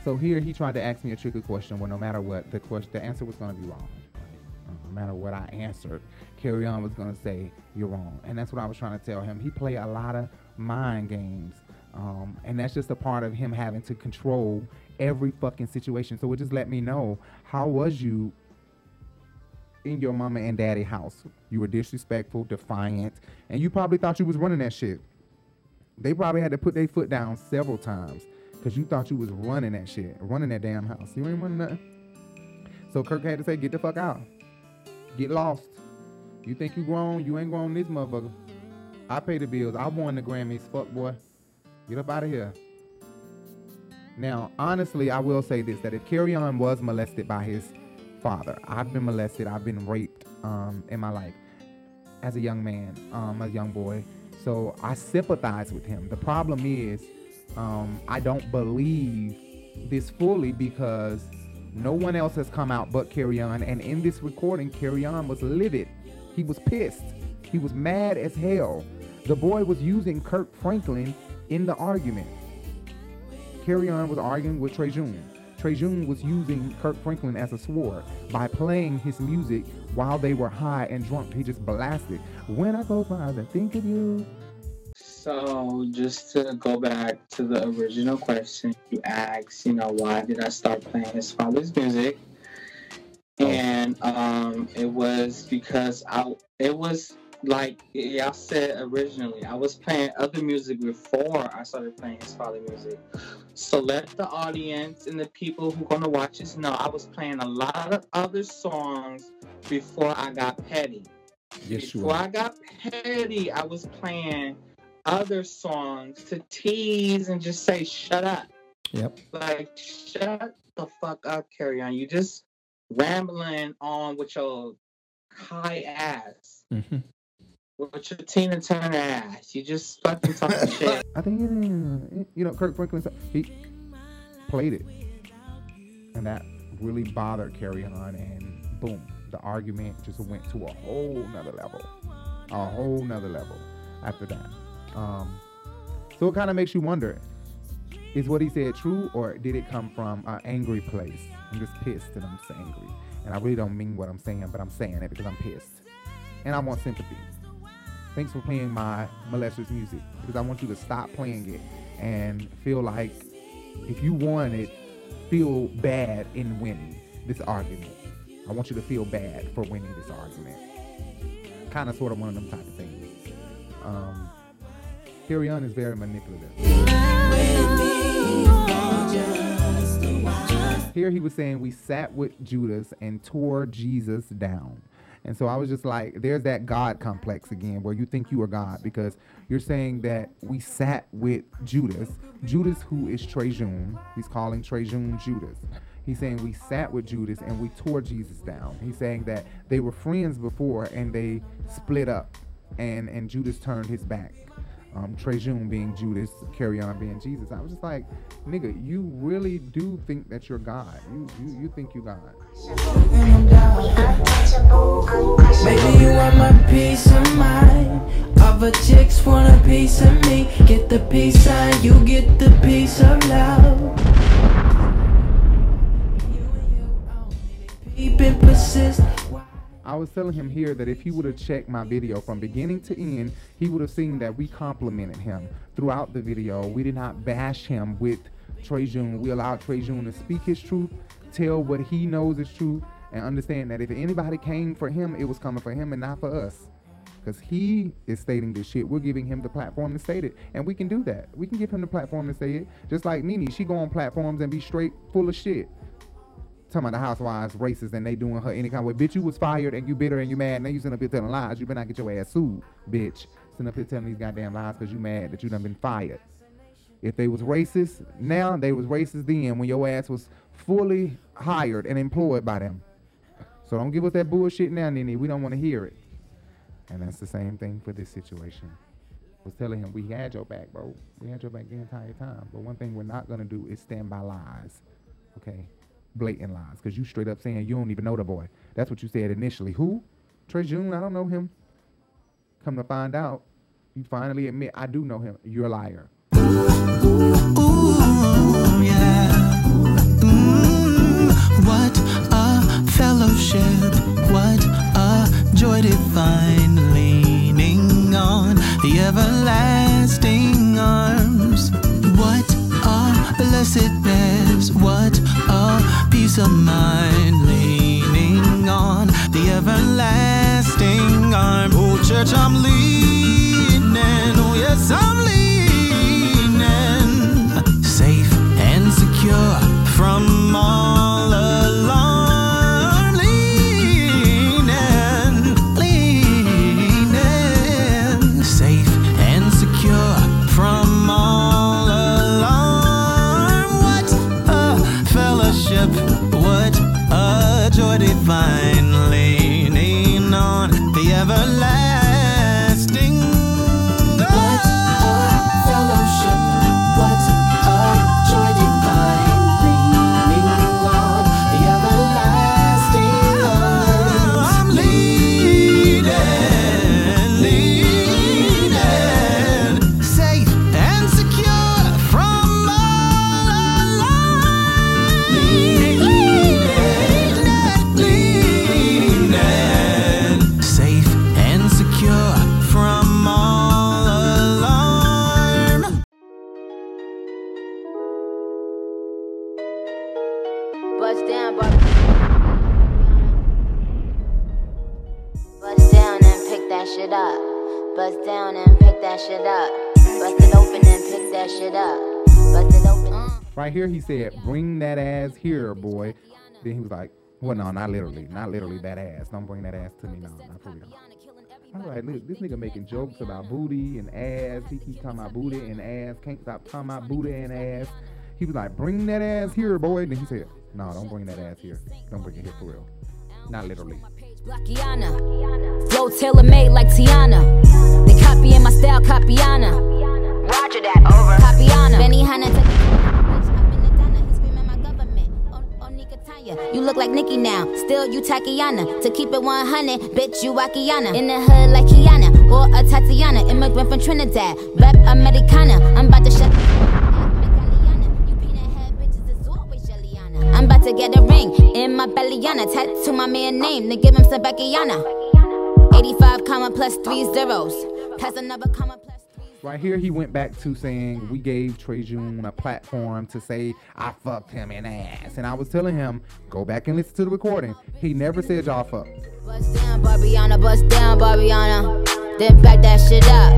So here he tried to ask me a tricky question where no matter what, the answer was going to be wrong. No matter what I answered, Kerrion was going to say, you're wrong. And that's what I was trying to tell him. He played a lot of mind games. And that's just a part of him having to control every fucking situation. So it just let me know, how was you in your mama and daddy house? You were disrespectful, defiant, and you probably thought you was running that shit. They probably had to put their foot down several times because you thought you was running that shit, running that damn house. You ain't running nothing. So Kirk had to say, get the fuck out. Get lost. You think you grown? You ain't grown this motherfucker. I pay the bills. I won the Grammys. Fuck, boy. Get up out of here. Now, honestly, I will say this, that if Kerrion was molested by his father, I've been molested. I've been raped in my life as a young man, a young boy. So I sympathize with him. The problem is I don't believe this fully because no one else has come out but Kerrion, and in this recording, Kerrion was livid. He was pissed. He was mad as hell. The boy was using Kirk Franklin in the argument. Kerrion was arguing with Trejun. Trejun was using Kirk Franklin as a sword by playing his music while they were high and drunk. He just blasted, "When I go by, I think of you." So just to go back to the original question you asked, you know, why did I start playing his father's music? And it was because it was like y'all said originally, I was playing other music before I started playing his father's music. So let the audience and the people who are going to watch this know I was playing a lot of other songs before I got petty. Yes, before I got petty, I was playing other songs to tease and just say, shut up. Yep. Like, shut the fuck up, Kerrion. You just rambling on with your high ass. Mm-hmm. With your Tina Turner ass. You just fucking talking shit. I think, you know, Kirk Franklin, he played it. And that really bothered Kerrion. And boom, the argument just went to a whole nother level. A whole nother level after that. So it kind of makes you wonder, is what he said true, or did it come from an angry place? I'm just pissed and I'm just angry. And I really don't mean what I'm saying, but I'm saying it because I'm pissed. And I want sympathy. Thanks for playing my molester's music, because I want you to stop playing it and feel like if you won it, feel bad in winning this argument. I want you to feel bad for winning this argument. Kind of sort of one of them type of things. Kerrion is very manipulative. Here he was saying, we sat with Judas and tore Jesus down. And so I was just like, there's that God complex again, where you think you are God because you're saying that we sat with Judas. Judas, who is Trejun. He's calling Trejun Judas. He's saying we sat with Judas and we tore Jesus down. He's saying that they were friends before and they split up, and Judas turned his back. Trejun being Judas, Kerrion being Jesus. I was just like, nigga, you really do think that you're God. You think you're God. Baby, you want my peace of mind. Other chicks want a piece of me. Get the peace sign, you get the peace of love. You and your own, peep and persist. I I was telling him here that if he would have checked my video from beginning to end, he would have seen that we complimented him throughout the video. We did not bash him with Trejun. We allowed Trejun to speak his truth, tell what he knows is true, and understand that if anybody came for him, it was coming for him and not for us. Because he is stating this shit. We're giving him the platform to state it. And we can do that. We can give him the platform to say it. Just like Nene, she go on platforms and be straight full of shit. Talking about the housewives racist and they doing her any kind of way. Bitch, you was fired and you bitter and you mad. And now you sitting up here telling lies. You better not get your ass sued, bitch. Sitting up here telling these goddamn lies because you mad that you done been fired. If they was racist now, they was racist then when your ass was fully hired and employed by them. So don't give us that bullshit now, Nene. We don't want to hear it. And that's the same thing for this situation. I was telling him, we had your back, bro. We had your back the entire time. But one thing we're not going to do is stand by lies, okay? Blatant lies, because you straight up saying you don't even know the boy. That's what you said initially. Who? Trejun, I don't know him. Come to find out, you finally admit, I do know him. You're a liar. Ooh, yeah. What a fellowship. What a joy divine. Leaning on the everlasting arms. What a blessedness. What a peace of mind. Leaning on the everlasting arms. Oh, church, I'm leaning. Oh, yes, I'm leaning. Safe and secure from all along. Divine, leaning on the everlasting. What a fellowship, what a joy divine, leaning on the everlasting arms. I'm leaning, leaning, safe and secure from all alarm. Leaning. Bust down and pick that shit up. Bust it open and pick that shit up. Bust it open. Right here he said, bring that ass here, boy. Then he was like, well, no, not literally that ass. Don't bring that ass to me, no, not for real. All right, look, this nigga making jokes about booty and ass. He keep talking about booty and ass. Can't stop talking about booty and ass. He was like, bring that ass here, boy. Then he said, no, don't bring that ass here. Don't bring it here for real. Not literally. Blockiana, flow tailor-made like Tiana. They copying my style, copyana. Roger that, over. Copyana. Benny Hanna. I've been a Donna, he's screaming my government. Onika Tanya, you look like Nicki now. Still you Takiana. To keep it 100, bitch you Wakiana. In the hood like Kiana or a Tatiana. Immigrant from Trinidad, rep Americana. I'm about to shut. You peanut head bitches is always Jelliana. I'm about to get a ring. In my bellyana, tattoo my man name, then give him some Beckyana. 85 comma plus 3 zeros. Pass another comma plus 3 zeros. Right here he went back to saying we gave Trejun a platform to say I fucked him in ass. And I was telling him, go back and listen to the recording. He never said y'all fuck. Bust down, Barbiana, then back that shit up.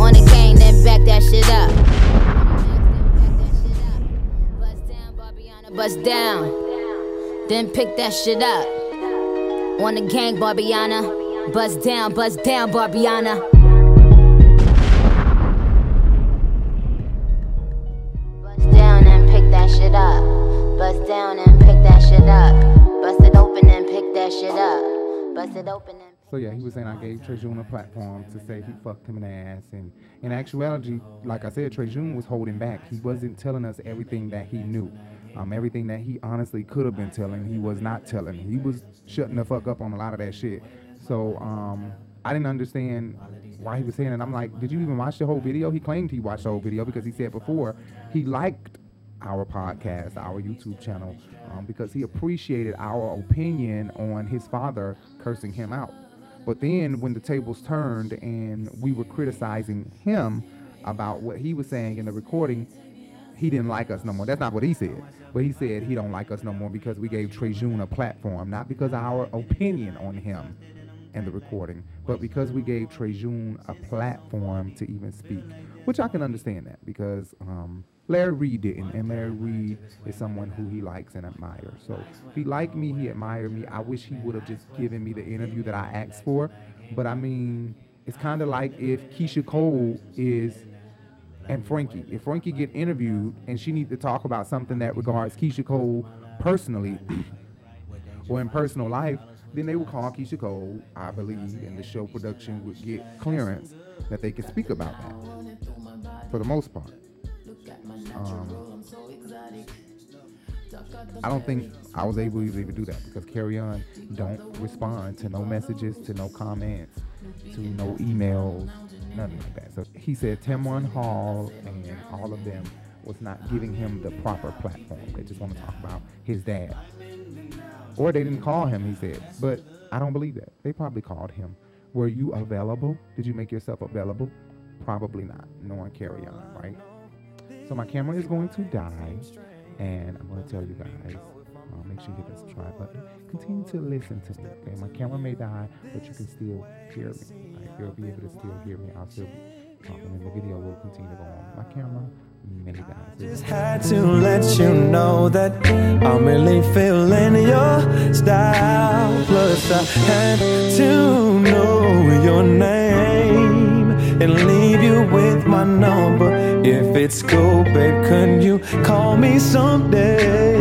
On the game, then back that shit up. Bust down, Barbiana, bust down. Then pick that shit up. On the gang, Barbiana. Bust down, Barbiana. Bust down and pick that shit up. Bust down and pick that shit up. Bust it open and pick that shit up. Bust it open and. So yeah, he was saying I gave Trejun a platform to say he fucked him in the ass. And in actuality, like I said, Trejun was holding back. He wasn't telling us everything that he knew. Everything that he honestly could have been telling, he was not telling. He was shutting the fuck up on a lot of that shit. So I didn't understand why he was saying it. I'm like, did you even watch the whole video? He claimed he watched the whole video because he said before he liked our podcast, our YouTube channel, because he appreciated our opinion on his father cursing him out. But then when the tables turned and we were criticizing him about what he was saying in the recording, he didn't like us no more. That's not what he said. But he said he don't like us no more because we gave Trejun a platform, not because our opinion on him and the recording, but because we gave Trejun a platform to even speak, which I can understand that because Larry Reid didn't, and Larry Reid is someone who he likes and admires. So if he liked me, he admired me. I wish he would have just given me the interview that I asked for, but I mean, it's kind of like if Keisha Cole is and Frankie. If Frankie get interviewed and she needs to talk about something that regards Keisha Cole personally or in personal life, then they would call Keisha Cole, I believe, and the show production would get clearance that they could speak about that, for the most part. I don't think I was able to even do that because Kerrion don't respond to no messages, to no comments, to no emails, nothing like that. So he said Tamron Hall and all of them was not giving him the proper platform. They just want to talk about his dad. Or they didn't call him, he said. But I don't believe that. They probably called him. Were you available? Did you make yourself available? Probably not. No one carry on, right? So my camera is going to die. And I'm going to tell you guys, make sure you hit that subscribe button. Continue to listen to me, okay? My camera may die, but you can still hear me. Right? You'll be able to still hear me. I'll still be talking, and the video will continue to go on. My camera may die. Just had to let you know that I'm really feeling your style. Plus, I had to know your name and leave you with my number. If it's cool, babe, could you call me someday?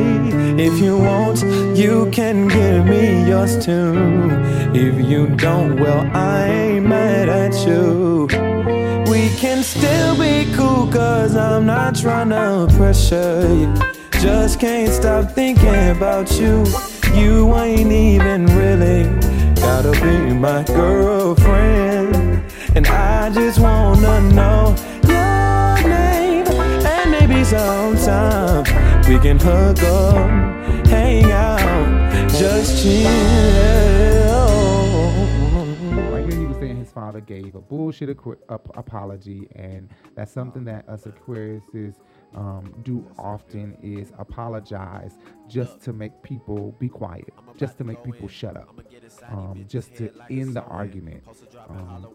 If you want, you can give me yours too. If you don't, well, I ain't mad at you. We can still be cool, cause I'm not tryna pressure you. Just can't stop thinking about you. You ain't even really gotta be my girlfriend. And I just wanna know your name. And maybe sometime we can hook up, hang out, just chill. Father gave a bullshit apology, and that's something that us Aquariuses do often, is apologize just to make people be quiet, just to make people shut up, just to end the argument.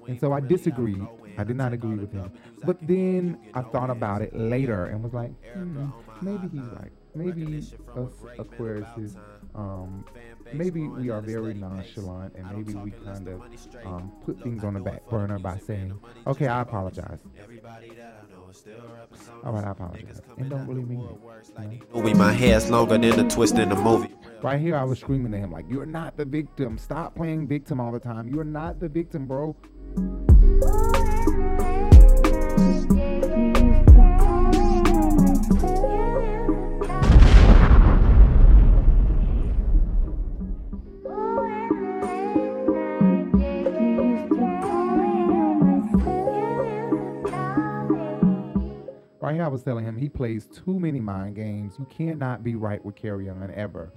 And so I disagreed. I did not agree with him. But then I thought about it later and was like, maybe he's right. Maybe us Aquariuses, maybe we are very nonchalant, and maybe we kind of put things on the back burner by saying, okay, I apologize. All right, I apologize. And don't really mean it. You know? My hair's longer than the twist in the movie. Right here, I was screaming at him like, you're not the victim. Stop playing victim all the time. You're not the victim, bro. Right here, I was telling him he plays too many mind games. You cannot be right with Kerrion ever.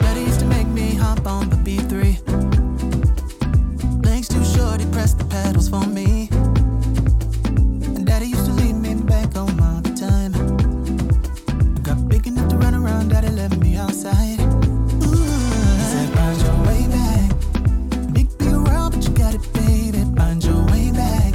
That used to make me hop on the B3. Legs too short, he pressed the pedals for me. And Daddy used to lead me back home all the time. Got big enough to run around, Daddy left me outside. Baby, find your way back.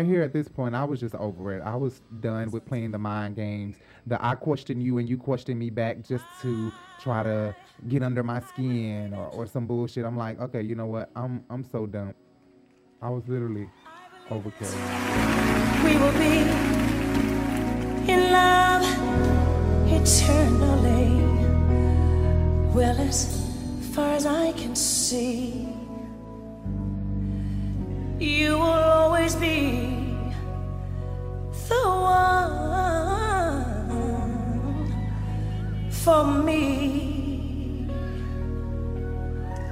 right here at this point, I was just over it. I was done with playing the mind games. The I question you and you question me back just to try to get under my skin or some bullshit. I'm like, okay, you know what? I'm so dumb. I was literally over Kerrion. We will be in love eternally. Well, as far as I can see, you will always be the one for me.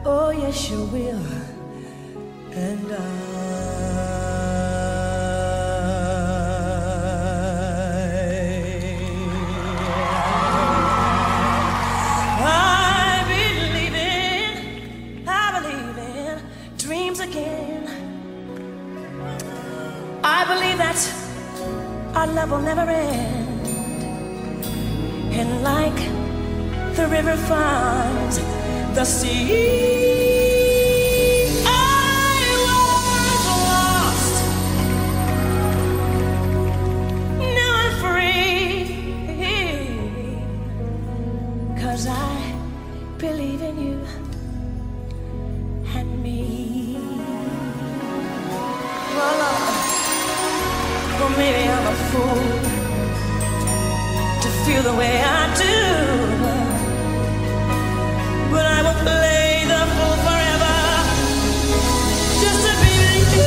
Oh, yes, you will. And I believe in dreams again. I believe that our love will never end. And like the river finds the sea, I believe in you and me. Well, maybe I'm a fool to feel the way I do, but I will play the fool forever just to be with you.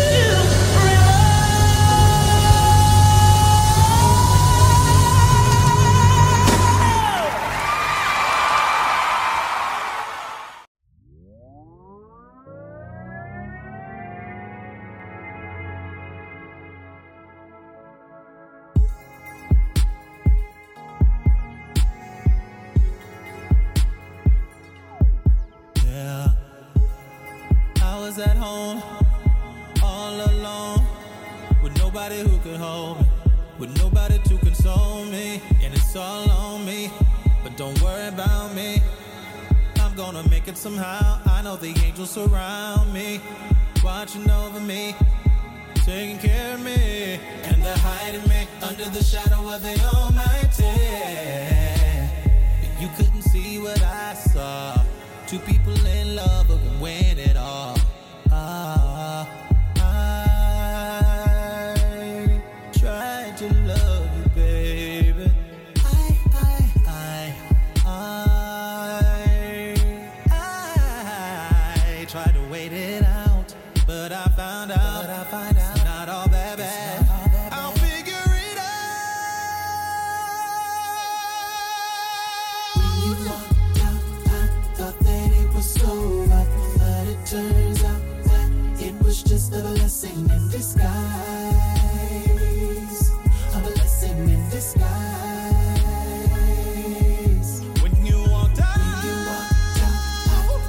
At home, all alone, with nobody who could hold me, with nobody to console me, and it's all on me, but don't worry about me, I'm gonna make it somehow. I know the angels surround me, watching over me, taking care of me, and they're hiding me under the shadow of the Almighty. But you couldn't see what I saw, two people in love who can win it all. I tried to love you, baby. I tried to wait it out, but I found out, it's not all that bad. I'll figure it out. When you walked out, I thought that it was over, but it turns out just a blessing in disguise, a blessing in disguise. When you walked out, I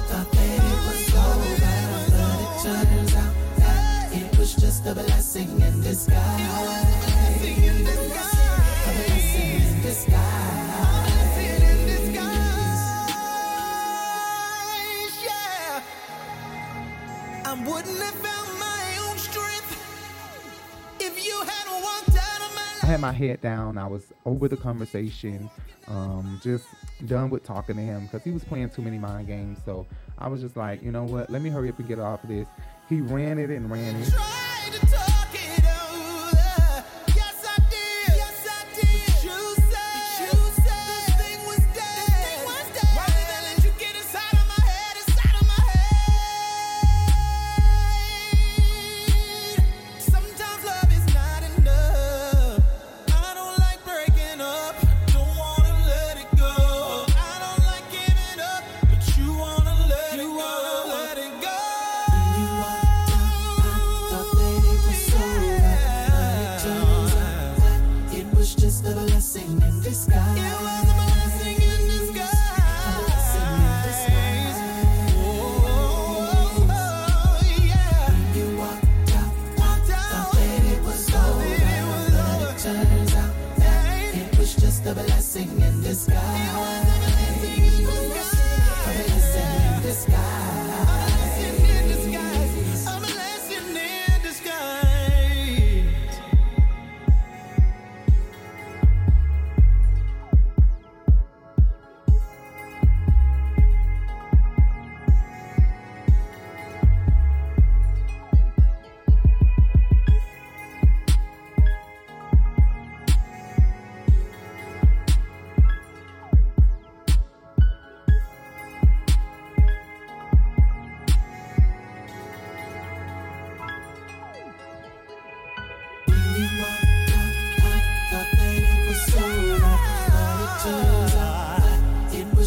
thought that it was over, but it turns out that it was just a blessing in disguise, a blessing in disguise, a blessing in disguise. I wouldn't have found my own strength if you hadn't walked out of my life. I had my head down. I was over the conversation, just done with talking to him because he was playing too many mind games. So I was just like, you know what? Let me hurry up and get off of this. He ran it. Tried to talk it over. Yes, I did. But you said this thing was dead. Why did I let you get inside of my head? A blessing in disguise.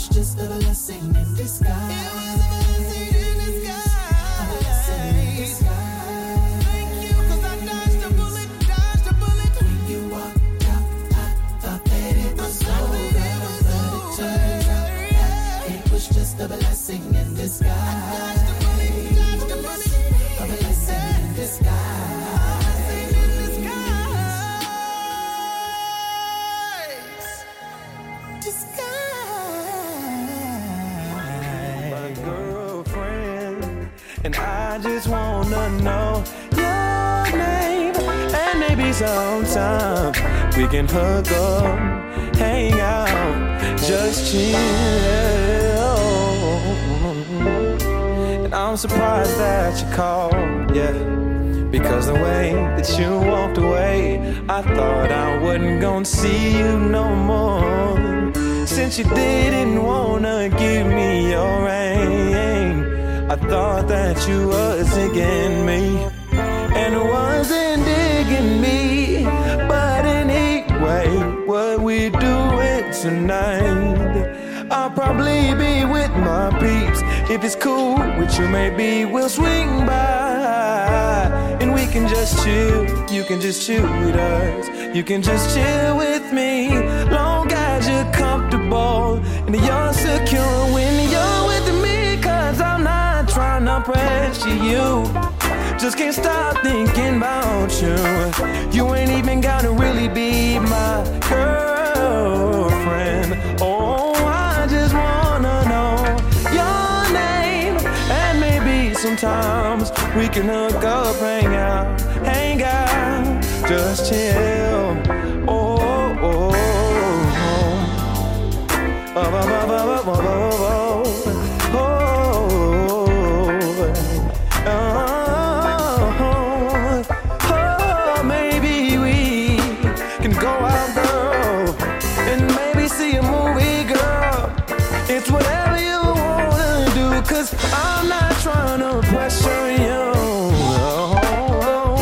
It's just a blessing in disguise. Sometimes we can hook up, hang out, just chill. And I'm surprised that you called, yeah, because the way that you walked away, I thought I wasn't gonna see you no more. Since you didn't wanna give me your ring, I thought that you was digging me, and it wasn't digging me. What we doing tonight? I'll probably be with my peeps. If it's cool with you, maybe we'll swing by and we can just chill. You can just chill with us. You can just chill with me. Long as you're comfortable and you're secure when you're with me. 'Cause I'm not trying to pressure you. Just can't stop thinking about you. You ain't even gotta really be my girlfriend. Oh, I just wanna know your name. And maybe sometimes we can hook up, hang out, just chill. Oh, oh, oh, oh, oh, oh, oh, oh. I'm not trying to pressure you. Oh,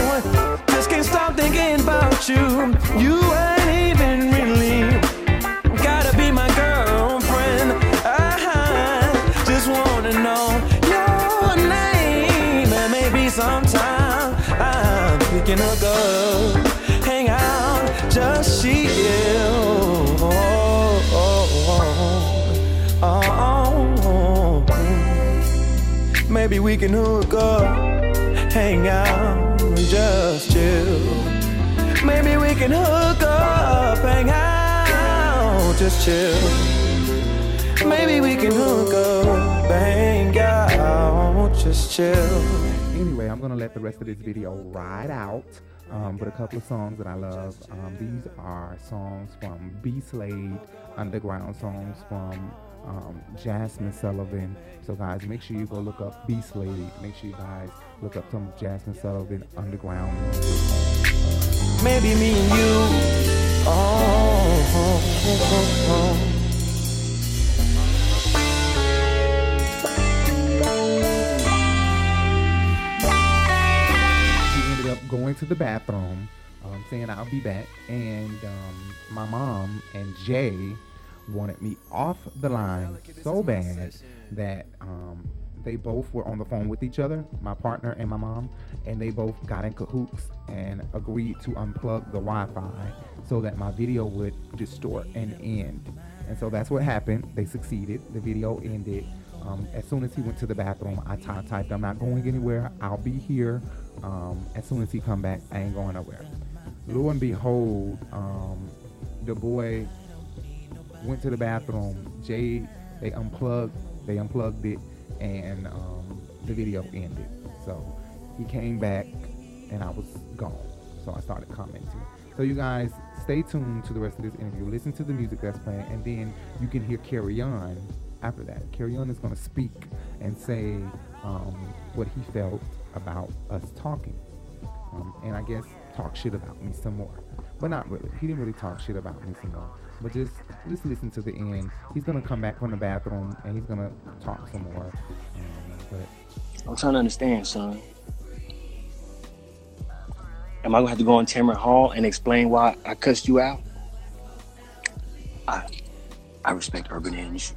just can't stop thinking about you. You ain't even really gotta be my girlfriend. I just wanna know your name. And maybe sometime we can hook up, hang out, just chill. Oh, oh, oh, oh. Maybe we can hook up, hang out, and just chill. Maybe we can hook up, hang out, just chill. Maybe we can hook up, hang out, just chill. Anyway, I'm gonna let the rest of this video ride out with a couple of songs that I love. These are songs from B. Slade, underground songs from Jasmine Sullivan. So guys, make sure you go look up B. Slade. Make sure you guys look up some Jasmine Sullivan underground. Maybe me and you. Oh, oh, oh, oh. She ended up going to the bathroom, saying I'll be back, and my mom and Jay wanted me off the line so bad that they both were on the phone with each other, my partner and my mom, and they both got in cahoots and agreed to unplug the Wi-Fi so that my video would distort and end. And so that's what happened. They succeeded. The video ended. As soon as he went to the bathroom, I typed, I'm not going anywhere. I'll be here. As soon as he come back, I ain't going nowhere. Lo and behold, the boy went to the bathroom. Jade, they unplugged it, and the video ended. So he came back, and I was gone. So I started commenting. So you guys, stay tuned to the rest of this interview. Listen to the music that's playing, and then you can hear Kerrion after that. Kerrion is going to speak and say what he felt about us talking, and I guess talk shit about me some more. But not really. He didn't really talk shit about me some more. But just listen to the end. He's going to come back from the bathroom, and he's going to talk some more. But I'm trying to understand, son. Am I going to have to go on Tamron Hall and explain why I cussed you out? I respect Urban Binge.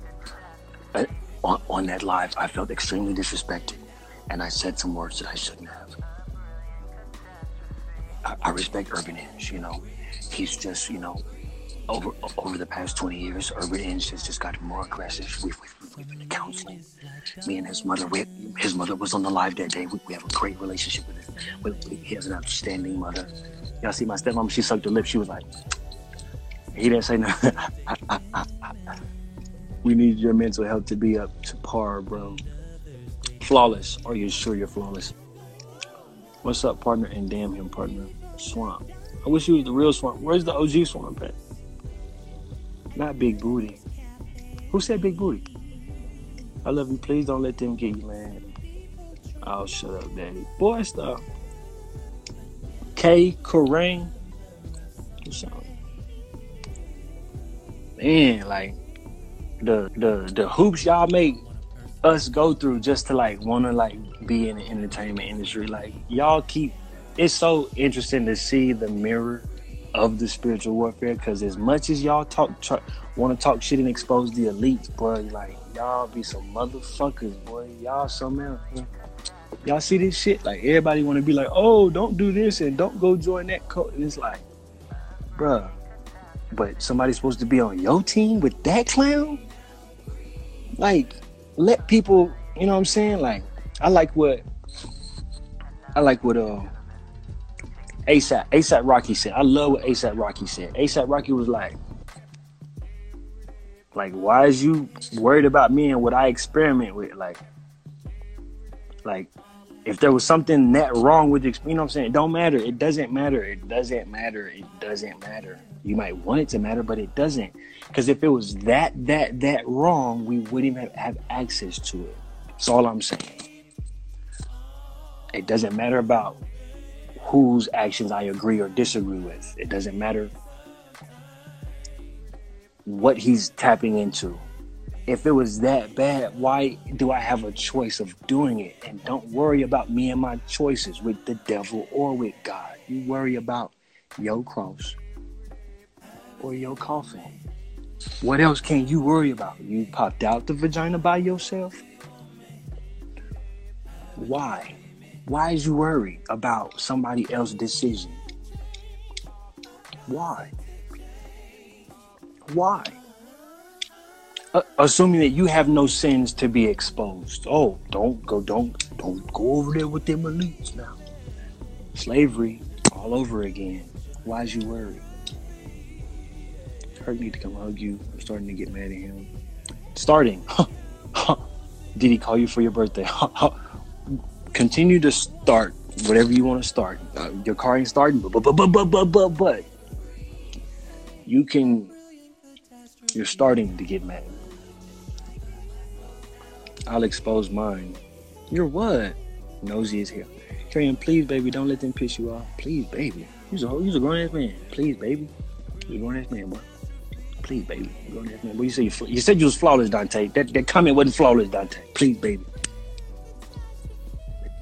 But on that live, I felt extremely disrespected, and I said some words that I shouldn't have. I respect Urban Binge, you know. He's just, you know, over the past 20 years, Urban Binge has just gotten more aggressive. We've been to counseling. Me and his mother, his mother was on the live that day. We have a great relationship with him. He has an outstanding mother. Y'all see my stepmom, she sucked her lip. She was like, he didn't say nothing. We need your mental health to be up to par, bro. Flawless. Are you sure you're flawless? What's up, partner? And damn him, partner. Swamp. I wish he was the real Swamp. Where's the OG Swamp at? Not Big Booty. Who said Big Booty? I love you. Please don't let them get you, man. Oh, shut up, daddy. Boy, stop. K. Kerrion. What's up? Man, like, the hoops y'all make us go through just to, like, want to, like, be in the entertainment industry. Like, y'all keep... It's so interesting to see the mirror of the spiritual warfare, because as much as y'all want to talk shit and expose the elites, boy, like, y'all be some motherfuckers, boy. Y'all some else. Y'all see this shit? Like, everybody want to be like, oh, don't do this and don't go join that cult. And it's like, bruh, but somebody's supposed to be on your team with that clown? Like, let people, you know what I'm saying? Like, I like what ASAP Rocky said. I love what ASAP Rocky said. ASAP Rocky was like, why is you worried about me and what I experiment with? Like, if there was something that wrong with the experience, you know what I'm saying? It don't matter. It doesn't matter. It doesn't matter. It doesn't matter. You might want it to matter, but it doesn't. Because if it was that wrong, we wouldn't have access to it. That's all I'm saying. It doesn't matter about whose actions I agree or disagree with. It doesn't matter what he's tapping into. If it was that bad, why do I have a choice of doing it? And don't worry about me and my choices with the devil or with God. You worry about your cross or your coffin. What else can you worry about? You popped out the vagina by yourself? Why? Why is you worried about somebody else's decision? Why? Assuming that you have no sins to be exposed. Oh, don't go over there with them elites now. Slavery all over again. Why is you worried? Kirk need to come hug you. I'm starting to get mad at him. Did he call you for your birthday? Continue to start whatever you want to start. Your car ain't starting, but you can. You're starting to get mad. I'll expose mine. You're what? Nosy is here. Kerrion, please, baby, don't let them piss you off. Please, baby. You's a grown ass man. Please, baby. You're a grown ass man, boy. Please, baby. You're a grown ass man. Boy, you said you was flawless, Dante. That comment wasn't flawless, Dante. Please, baby.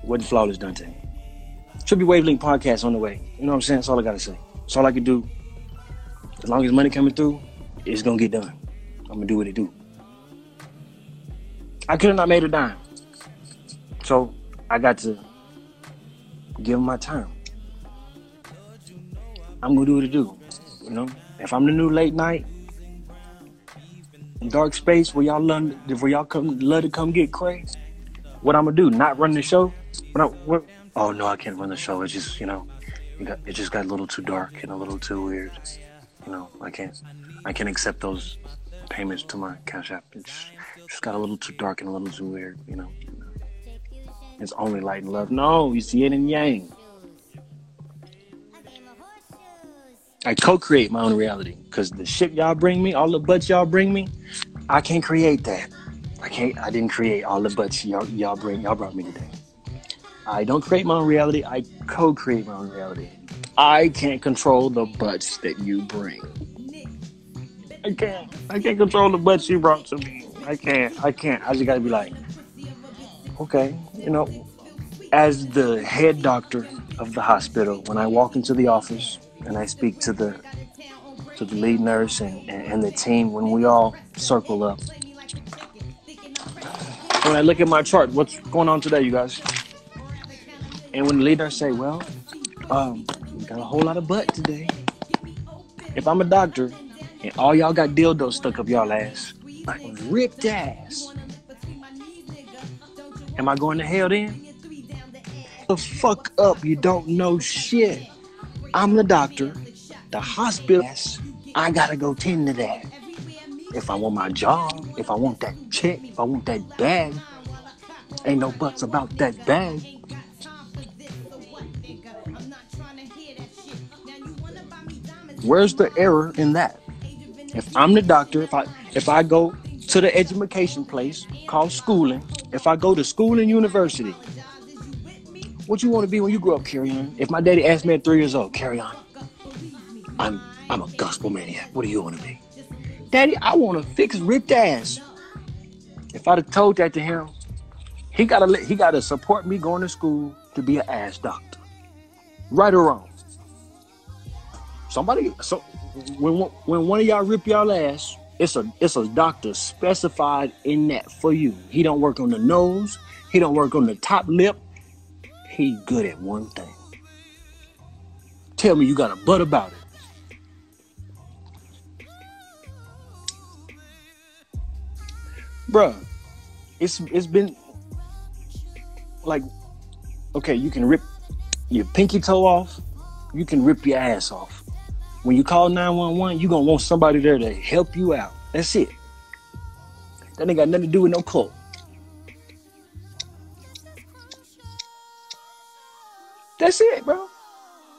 Wasn't flawless, Dante. Should be Wavelink podcast on the way. You know what I'm saying? That's all I gotta say. That's all I can do. As long as money coming through, it's gonna get done. I'm gonna do what it do. I could have not made a dime, so I got to give my time. I'm gonna do what it do. You know, if I'm the new late night dark space where y'all love to come get crazy, what I'm gonna do? Not run the show? Oh no, I can't run the show. It's just, you know, it just got a little too dark and a little too weird. You know, I can't accept those payments to my Cash App. It's got a little too dark and a little too weird. You know, it's only light and love. No, you see it in yang. I co-create my own reality, because the shit y'all bring me, all the butts y'all bring me, I can't create that. I didn't create all the butts y'all brought me today. I don't create my own reality. I co-create my own reality. I can't control the butts that you bring. I can't control the butts you brought to me. I can't. I just gotta be like, okay, you know, as the head doctor of the hospital, when I walk into the office and I speak to the lead nurse and the team, when we all circle up, When I look at my chart, what's going on today, you guys? And when the leader say, well, got a whole lot of butt today. If I'm a doctor and all y'all got dildos stuck up y'all ass, like ripped ass, am I going to hell then? The fuck up, you don't know shit. I'm the doctor, the hospital, I gotta go tend to that. If I want my job, if I want that check, if I want that bag, ain't no buts about that bag. Where's the error in that? If I'm the doctor, if I go to the education place called schooling, if I go to school and university, what you want to be when you grow up, Kerrion? If my daddy asked me at 3 years old, Kerrion, I'm a gospel maniac. What do you want to be? Daddy, I want to fix ripped ass. If I'd have told that to him, he gotta support me going to school to be an ass doctor, right or wrong. When one of y'all rip y'all ass, it's a doctor specified in that for you. He don't work on the nose. He don't work on the top lip. He good at one thing. Tell me you got a butt about it, bruh. It's been like, okay, you can rip your pinky toe off. You can rip your ass off. When you call 911, you're going to want somebody there to help you out. That's it. That ain't got nothing to do with no cult. That's it, bro.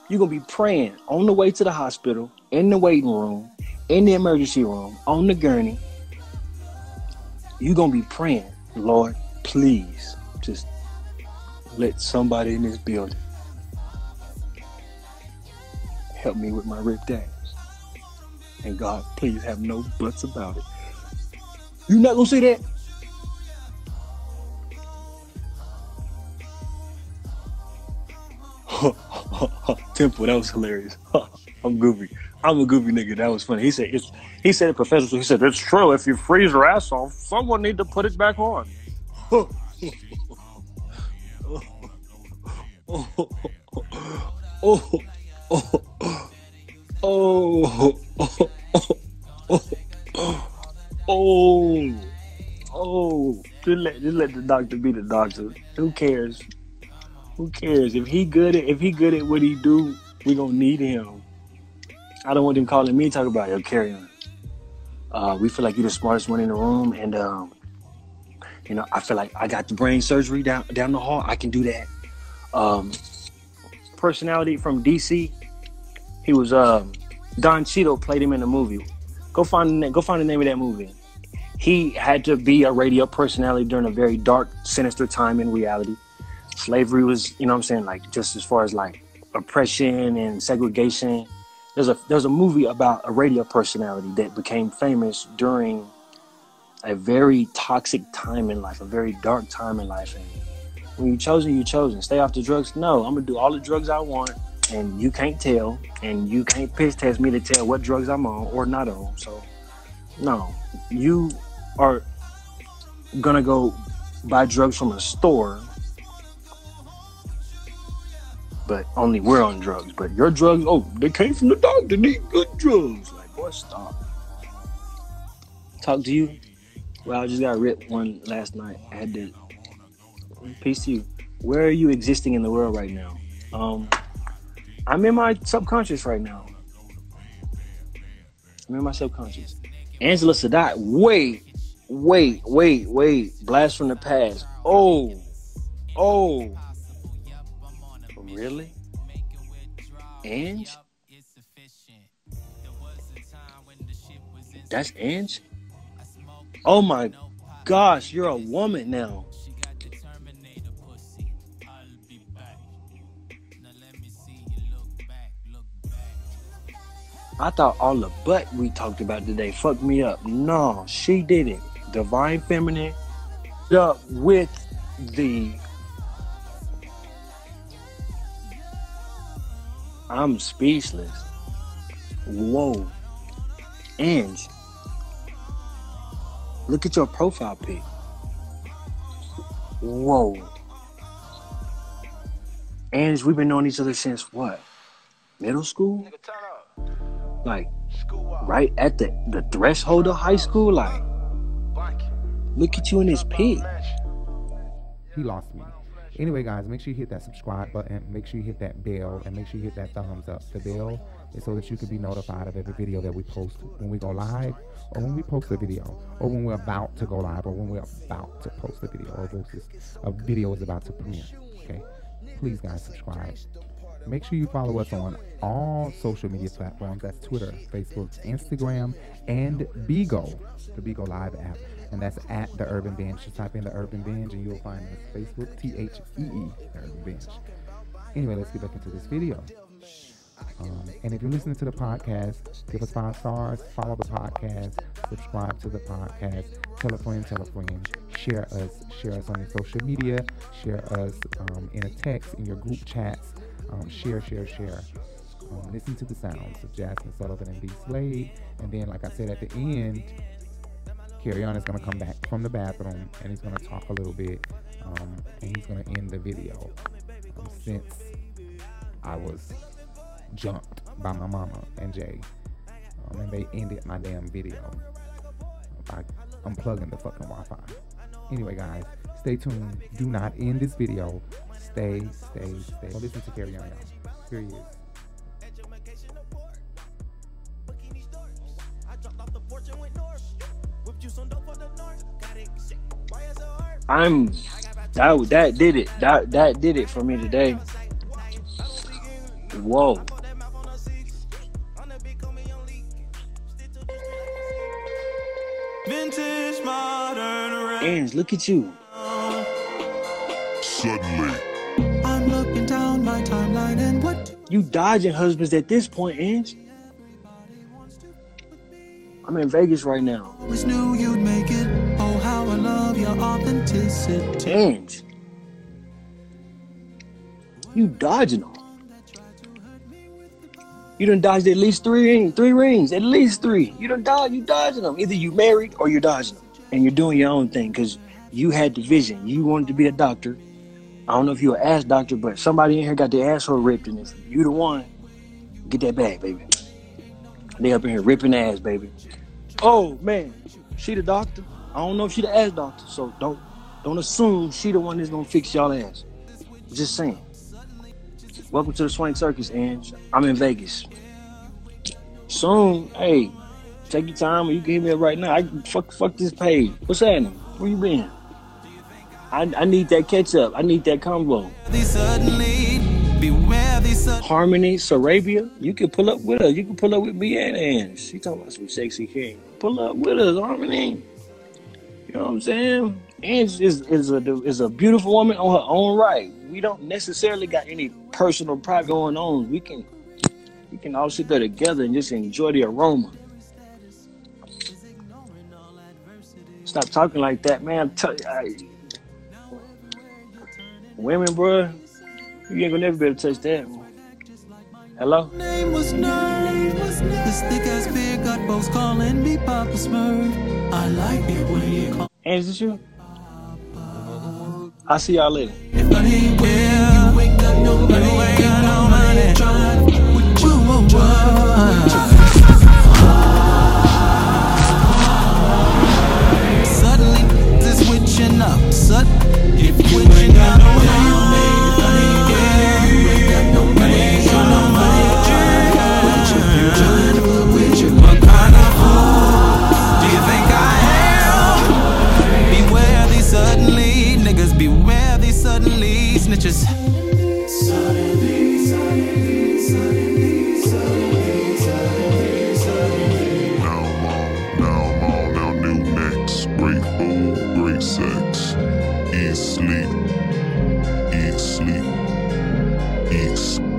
You're going to be praying on the way to the hospital, in the waiting room, in the emergency room, on the gurney. You're going to be praying, Lord, please, just let somebody in this building help me with my ripped ass. And God, please have no buts about it. You not gonna see that? Temple, that was hilarious. I'm goofy. I'm a goofy nigga. That was funny. He said it professionally. He said, it's true. If you freeze your ass off, someone need to put it back on. Oh! Just let the doctor be the doctor. Who cares? Who cares? If he good at what he do, we gonna need him. I don't want him calling me and talking about it. Kerrion, we feel like you're the smartest one in the room, and you know, I feel like I got the brain surgery down the hall. I can do that. Personality from DC. He was Don Cheadle played him in a movie. Go find the name of that movie. He had to be a radio personality during a very dark, sinister time in reality. Slavery was, you know what I'm saying, like just as far as like oppression and segregation. There's a movie about a radio personality that became famous during a very toxic time in life, a very dark time in life. And when you're chosen, you're chosen. Stay off the drugs? No, I'm gonna do all the drugs I want, and you can't tell, and you can't piss test me to tell what drugs I'm on or not on. So, no, you are gonna go buy drugs from a store, but only we're on drugs. But your drugs, oh, they came from the doctor. These good drugs. Like, boy, stop. Talk to you. Well, I just got ripped one last night. I had to. Peace to you. Where are you existing in the world right now? I'm in my subconscious right now. I'm in my subconscious. Angela Sadat, wait. Blast from the past. Oh. Really? Ange? That's Ange? Oh my gosh, you're a woman now. I thought all the butt we talked about today fucked me up. No, she didn't. Divine Feminine up with the I'm speechless. Whoa. Ange, look at your profile pic. Whoa. And we've been knowing each other since what? Middle school? Like, right at the threshold of high school? Like, look at you in this pig. He lost me. Anyway, guys, make sure you hit that subscribe button. Make sure you hit that bell. And make sure you hit that thumbs up. The bell is so that you can be notified of every video that we post when we go live, or when we post a video, or when we're about to go live, or when we're about to post a video, or a video is about to premiere. Okay? Please, guys, subscribe. Make sure you follow us on all social media platforms. That's Twitter, Facebook, Instagram, and Bigo, the Bigo Live app. And that's at The Urban Binge. Just type in The Urban Binge and you'll find us. Facebook, THEE, The Urban Binge. Anyway, let's get back into this video. And if you're listening to the podcast, give us 5 stars, follow the podcast, subscribe to the podcast, tell a friend, share us on your social media, share us in a text, in your group chats, share. Listen to the sounds of Jasmine Sullivan and B. Slade, and then, like I said at the end, Kerrion is going to come back from the bathroom and he's going to talk a little bit, and he's going to end the video. Since I was jumped by my mama and Jay, and they ended my damn video by unplugging the fucking Wi-Fi. Anyway, guys, stay tuned. Do not end this video. Stay. Well, listen to Kerrion, y'all. Here he is. That did it for me today. Whoa. Vintage modern. And look at you. Suddenly, I'm looking down my timeline and what? You dodging husbands at this point, Ange. I'm in Vegas right now. Always knew you'd make it. Oh, how I love your authenticity. Ange, you dodging them. You done dodged at least three rings, at least 3. You dodging them. Either you married or you're dodging them. And you're doing your own thing because you had the vision. You wanted to be a doctor. I don't know if you're an ass doctor, but somebody in here got their asshole ripped. And if you the one, get that bag, baby. They up in here ripping ass, baby. Oh, man, she the doctor. I don't know if she the ass doctor, so don't assume she the one that's going to fix y'all ass. Just saying. Welcome to the Swank Circus, Ange. I'm in Vegas. Soon, hey, take your time or you can hit me up right now. Fuck this page. What's happening? Where you been? I need that ketchup. I need that combo. Harmony Sarabia, you can pull up with us. You can pull up with me and Ange. She talking about some sexy king. Pull up with us, Harmony. You know what I'm saying? Ange is a beautiful woman on her own right. We don't necessarily got any personal private going on. We can all sit there together and just enjoy the aroma. Stop talking like that, man. Women, bro, you ain't gonna never be able to touch that. Hello? Name was Nerve. This thick ass beer got folks calling me Papa Smurf. I like it when you call. Ange, is this you? I'll see y'all later. Suddenly, this switching up. If you ain't got no money, you ain't got no money, ain't got no money. What's your future? What's your what kind of fool do you think I am? Beware these suddenly. Niggas beware these suddenly snitches. Suddenly. Now I'm on new mix. Great food, great sex.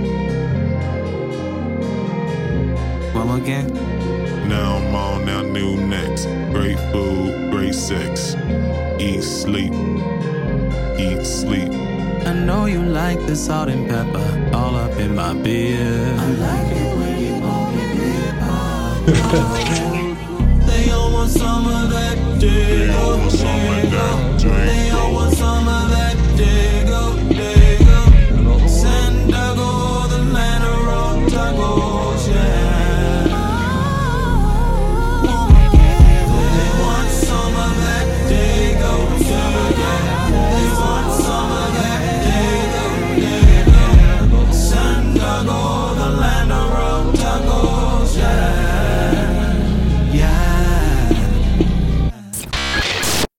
Eat sleep. One more again. Now I'm on our new next. Great food, great sex. Eat sleep. I know you like the salt and pepper all up in my beer. I like it when you pop your beer pop. They all want some of that dick. down.